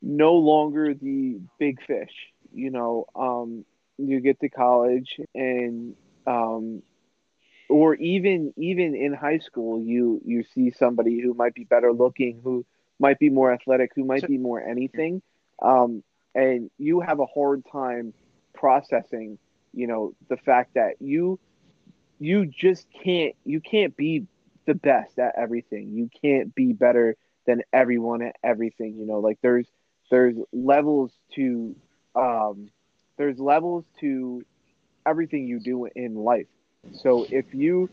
no longer the big fish. You know, um, you get to college and, um, or even, even in high school, you, you see somebody who might be better looking, who might be more athletic, who might be more anything, um, and you have a hard time processing, you know, the fact that you you just can't you can't be the best at everything. You can't be better than everyone at everything. You know, like there's there's levels to um, there's levels to everything you do in life. So if you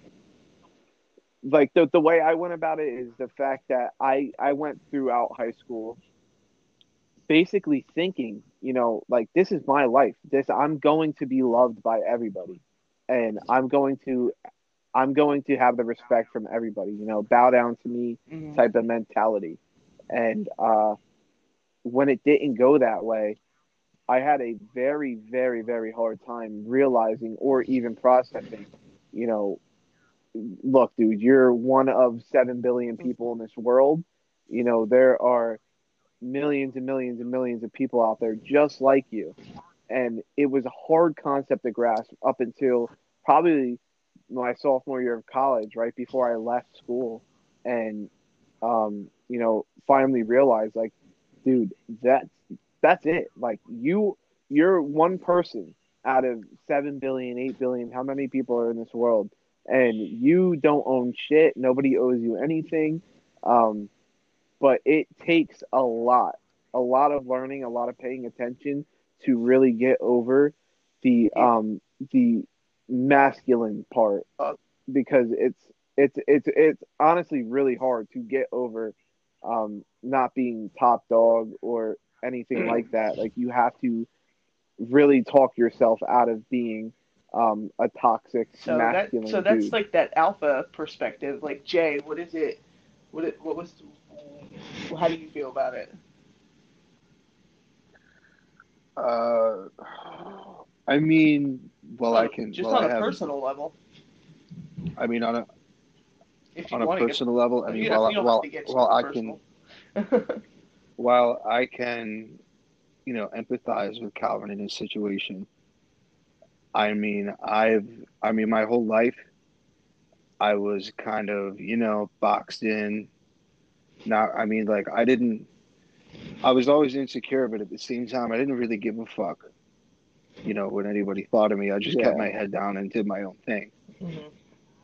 Like, the the way I went about it is the fact that I, I went throughout high school basically thinking, you know, like, this is my life. This I'm going to be loved by everybody. And I'm going to I'm going to have the respect from everybody, you know, bow down to me mm-hmm. type of mentality. And uh, when it didn't go that way, I had a very, very, very hard time realizing or even processing, you know, look, dude, you're one of seven billion people in this world. You know, there are millions and millions and millions of people out there just like you. And it was a hard concept to grasp up until probably my sophomore year of college, right before I left school. And, um, you know, finally realized, like, dude, that's, that's it. Like, you, you're one person out of seven billion, eight billion, how many people are in this world? And you don't own shit. Nobody owes you anything. Um, but it takes a lot, a lot of learning, a lot of paying attention to really get over the um, the masculine part, because it's it's it's it's honestly really hard to get over um, not being top dog or anything like that. Like, you have to really talk yourself out of being um, a toxic so masculine that, so dude. So that's like that alpha perspective. Like, Jay, what is it? What it, what was? How do you feel about it? Uh, I mean, well, I can just well, on I a have, personal level. I mean, on a on a personal get, level. I mean, while while while I personal. can while I can, you know, empathize with Calvin in his situation. I mean, I've I mean, my whole life, I was kind of, you know, boxed in. Not, I mean, like, I didn't, I was always insecure, but at the same time, I didn't really give a fuck, you know, what anybody thought of me. I just yeah. kept my head down and did my own thing. Mm-hmm.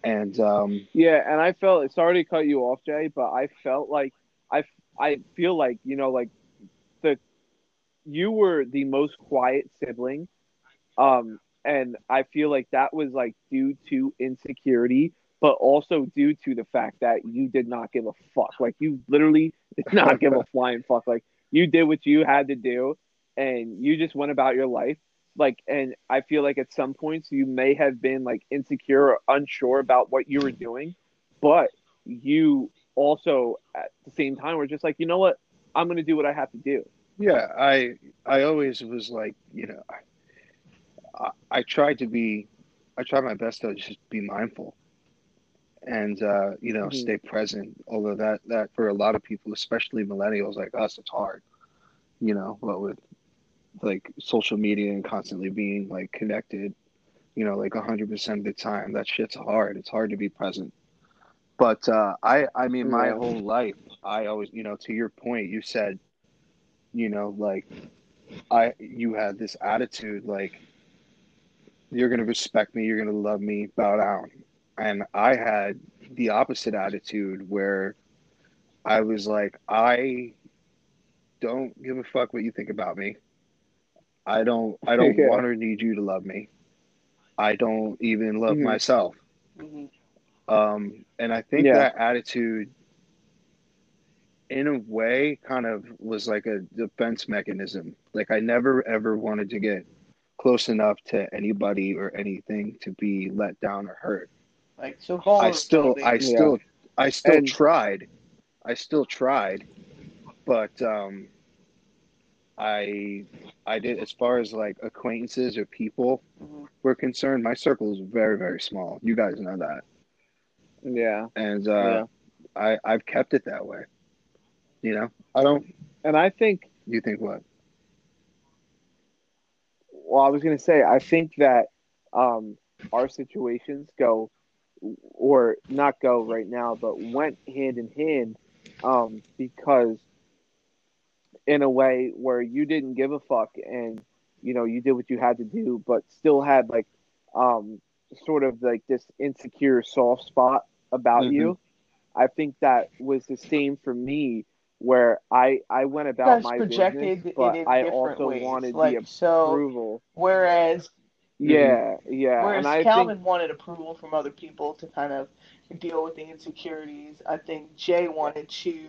And, um, yeah, and I felt, sorry to cut you off, Jay, but I felt like, I, I feel like, you know, like, the, you were the most quiet sibling. Um, and I feel like that was, like, due to insecurity, but also due to the fact that you did not give a fuck. Like, you literally did not give a flying fuck. Like, you did what you had to do, and you just went about your life. Like, and I feel like at some points you may have been, like, insecure or unsure about what you were doing, but you also at the same time were just like, you know what, I'm going to do what I have to do. Yeah, I I always was like, you know, I, I tried to be, I tried my best to just be mindful. And, uh, you know, mm-hmm. stay present, although that, that for a lot of people, especially millennials like us, it's hard, you know, but with like social media and constantly being like connected, you know, like one hundred percent of the time, that shit's hard. It's hard to be present. But uh, I, I mean, my mm-hmm. whole life, I always, you know, to your point, you said, you know, like I, you had this attitude, like, you're going to respect me. You're going to love me, bow down. And I had the opposite attitude where I was like, I don't give a fuck what you think about me. I don't I don't yeah. want or need you to love me. I don't even love mm-hmm. myself. Mm-hmm. Um, and I think yeah. that attitude, in a way, kind of was like a defense mechanism. Like, I never, ever wanted to get close enough to anybody or anything to be let down or hurt. Like, so I still, I yeah. still, I still and, tried, I still tried, but um, I, I did. As far as like acquaintances or people mm-hmm. were concerned, my circle is very, very small. You guys know that. Yeah. And uh, yeah. I, I've kept it that way. You know, I don't. And I think. You think what? Well, I was gonna say, I think that um, our situations go. Or not go right now, but went hand in hand um, because in a way where you didn't give a fuck and, you know, you did what you had to do, but still had like um, sort of like this insecure soft spot about mm-hmm. you. I think that was the same for me where I, I went about That's my business, but in I also ways. wanted like, the approval. So, whereas... Yeah, yeah. Whereas and I Calvin think... wanted approval from other people to kind of deal with the insecurities. I think Jay wanted to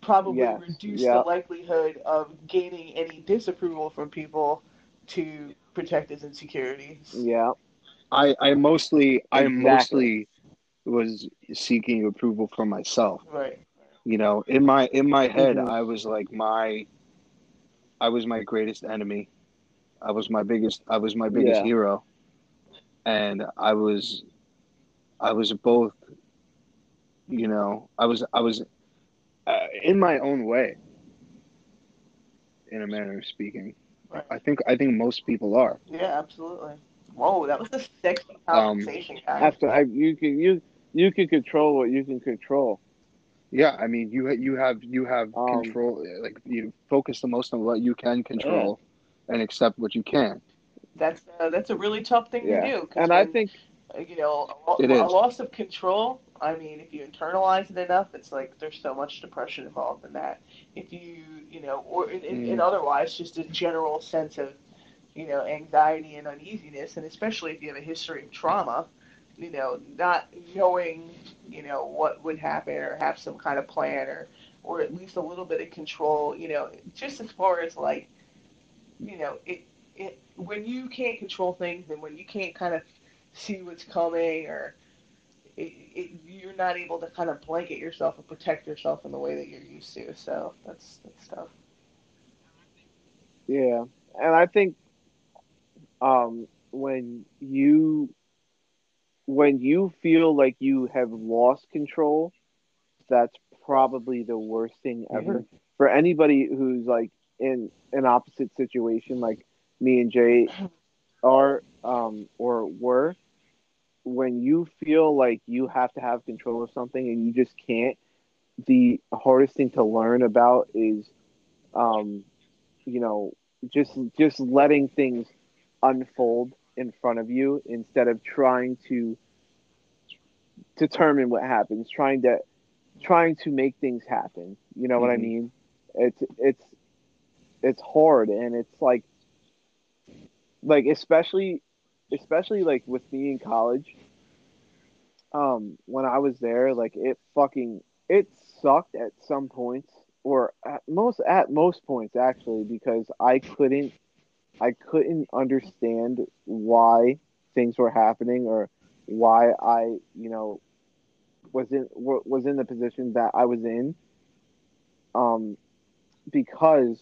probably yes, reduce yeah. the likelihood of gaining any disapproval from people to protect his insecurities. Yeah. I, I mostly exactly. I mostly was seeking approval from myself. Right. You know, in my in my head mm-hmm. I was like my I was my greatest enemy. I was my biggest. I was my biggest yeah. hero, and I was, I was both. You know, I was. I was, uh, in my own way. In a manner of speaking, right. I think. I think most people are. Yeah, absolutely. Whoa, that was a sexy conversation. Um, after I, you can you you can control what you can control. Yeah, I mean, you you have you have um, control. Like, you focus the most on what you can control. Yeah. And accept what you can. That's uh, that's a really tough thing yeah. to do. And when, I think you know a, it is. a loss of control. I mean, if you internalize it enough, it's like there's so much depression involved in that. If you you know, or in, mm. and otherwise, just a general sense of you know anxiety and uneasiness, and especially if you have a history of trauma, you know, not knowing you know what would happen or have some kind of plan or or at least a little bit of control, you know, just as far as like, you know, it, it when you can't control things and when you can't kind of see what's coming, or it, it, you're not able to kind of blanket yourself and protect yourself in the way that you're used to. So that's, that's tough. Yeah. And I think um, when you, when you feel like you have lost control, that's probably the worst thing ever. Mm-hmm. For anybody who's like in an opposite situation, like me and Jay are, um, or were, when you feel like you have to have control of something and you just can't, the hardest thing to learn about is, um, you know, just, just letting things unfold in front of you instead of trying to determine what happens, trying to, trying to make things happen. You know mm-hmm. what I mean? It's, it's, it's hard. And it's like, like, especially, especially like with me in college, um, when I was there, like it fucking, it sucked at some points, or at most, at most points actually, because I couldn't, I couldn't understand why things were happening, or why I, you know, was in was in the position that I was in, um, because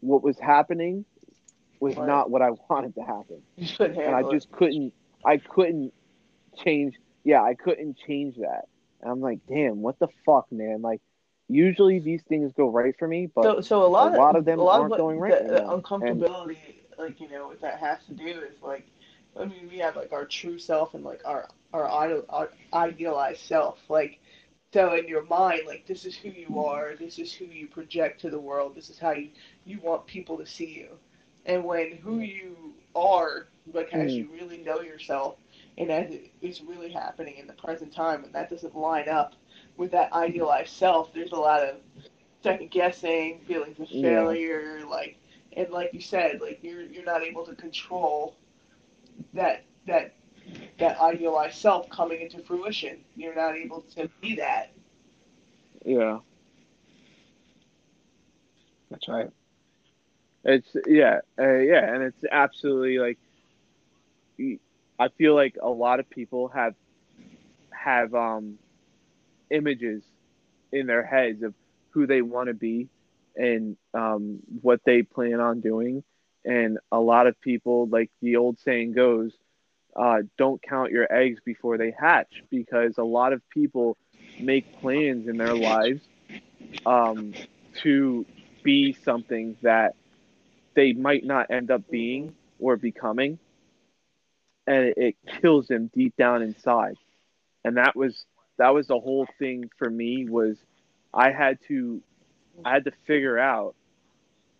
what was happening was right. not what I wanted to happen, and I just it. couldn't. I couldn't change. Yeah, I couldn't change that. And I'm like, damn, what the fuck, man? Like, usually these things go right for me, but so, so a, lot a lot of them a lot aren't of going right. The, the uncomfortability, and, like you know, what that has to do is like, I mean, we have like our true self and like our our, auto, our idealized self. Like, so in your mind, like this is who you are, this is who you project to the world, this is how you, you want people to see you. And when who you are, like as you really know yourself, and as it is really happening in the present time, and that doesn't line up with that idealized self, there's a lot of second guessing, feelings of failure, yeah. like, and like you said, like you're you're not able to control that that that idealized self coming into fruition. You're not able to be that. Yeah, that's right. It's yeah, uh, yeah, and it's absolutely like I feel like a lot of people have have um. images in their heads of who they want to be and um, what they plan on doing. And a lot of people, like the old saying goes, uh, don't count your eggs before they hatch, because a lot of people make plans in their lives um, to be something that they might not end up being or becoming. And it, it kills them deep down inside. And that was That was the whole thing for me, was I had to I had to figure out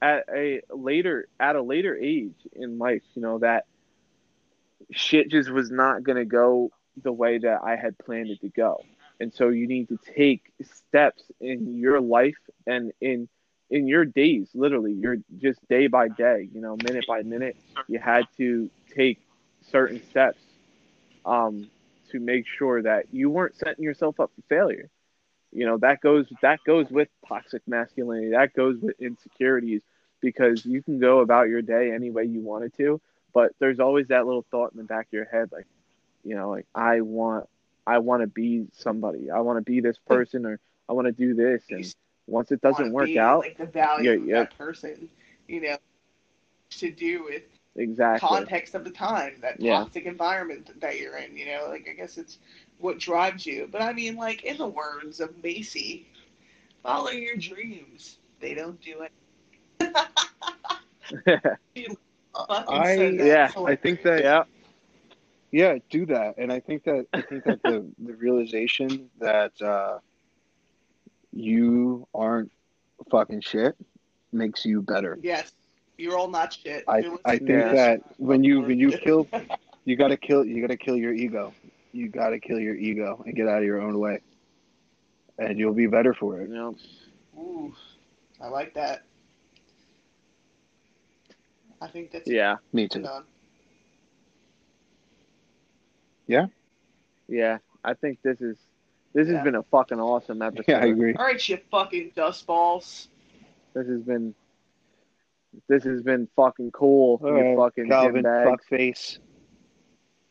at a later at a later age in life, you know, that shit just was not going to go the way that I had planned it to go. And so you need to take steps in your life and in in your days, literally, your just day by day, you know, minute by minute, you had to take certain steps. Um to make sure that you weren't setting yourself up for failure. You know, that goes, that goes with toxic masculinity. That goes with insecurities, because you can go about your day any way you wanted to, but there's always that little thought in the back of your head. Like, you know, like I want, I want to be somebody. I want to be this person, or I want to do this. And once it doesn't work out, like the value yeah, yeah. of that person, you know, to do with, exactly. context of the time, that toxic yeah. environment that you're in, you know, like I guess it's what drives you. But I mean, like in the words of Macy, follow your dreams. They don't do it. I yeah, I think that yeah, yeah, do that. And I think that I think that the the realization that uh, you aren't fucking shit makes you better. Yes. You're all not shit. I, I think that when you when you kill, you gotta kill you gotta kill your ego. You gotta kill your ego and get out of your own way, and you'll be better for it. Yeah. Ooh, I like that. I think that's yeah. Me too. Done. Yeah. Yeah, I think this is This yeah. has been a fucking awesome episode. Yeah, I agree. All right, you fucking dust balls. This has been. This has been fucking cool. All you right, fucking Calvin, fuck face.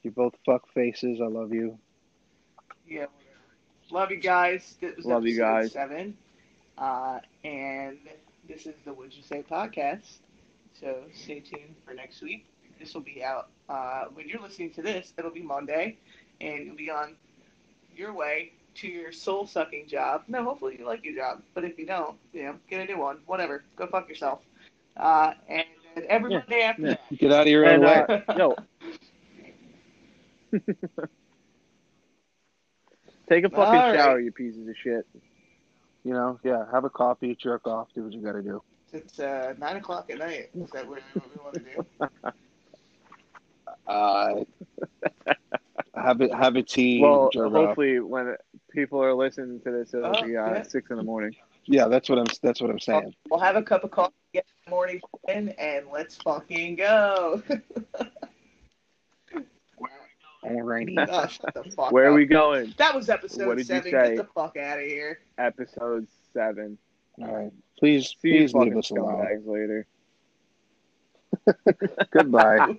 You both fuck faces. I love you. Yeah, love you guys. This was love you guys. Seven, uh, and this is the What'd You Say podcast. So stay tuned for next week. This will be out uh, when you're listening to this. It'll be Monday, and you'll be on your way to your soul-sucking job. No, hopefully you like your job, but if you don't, you know, get a new one. Whatever, go fuck yourself. Uh, and then every yeah, Monday after yeah. that, get out of your and, own uh, way. No. Take a fucking right. shower, you pieces of shit. You know, yeah, have a coffee, jerk off, do what you gotta do. It's uh, nine o'clock at night. Is that what we want to do? Uh, have a have a tea. Well, jerk hopefully off. When people are listening to this, it'll oh, be uh, yeah. six in the morning. Yeah, that's what I'm. That's what I'm saying. We'll have a cup of coffee in the morning, and let's fucking go. Alrighty. Oh, shut the fuck Where up. Are we going? That was episode seven. Get the fuck out of here. Episode seven. All right. Please, See please leave us alone. Later. Goodbye.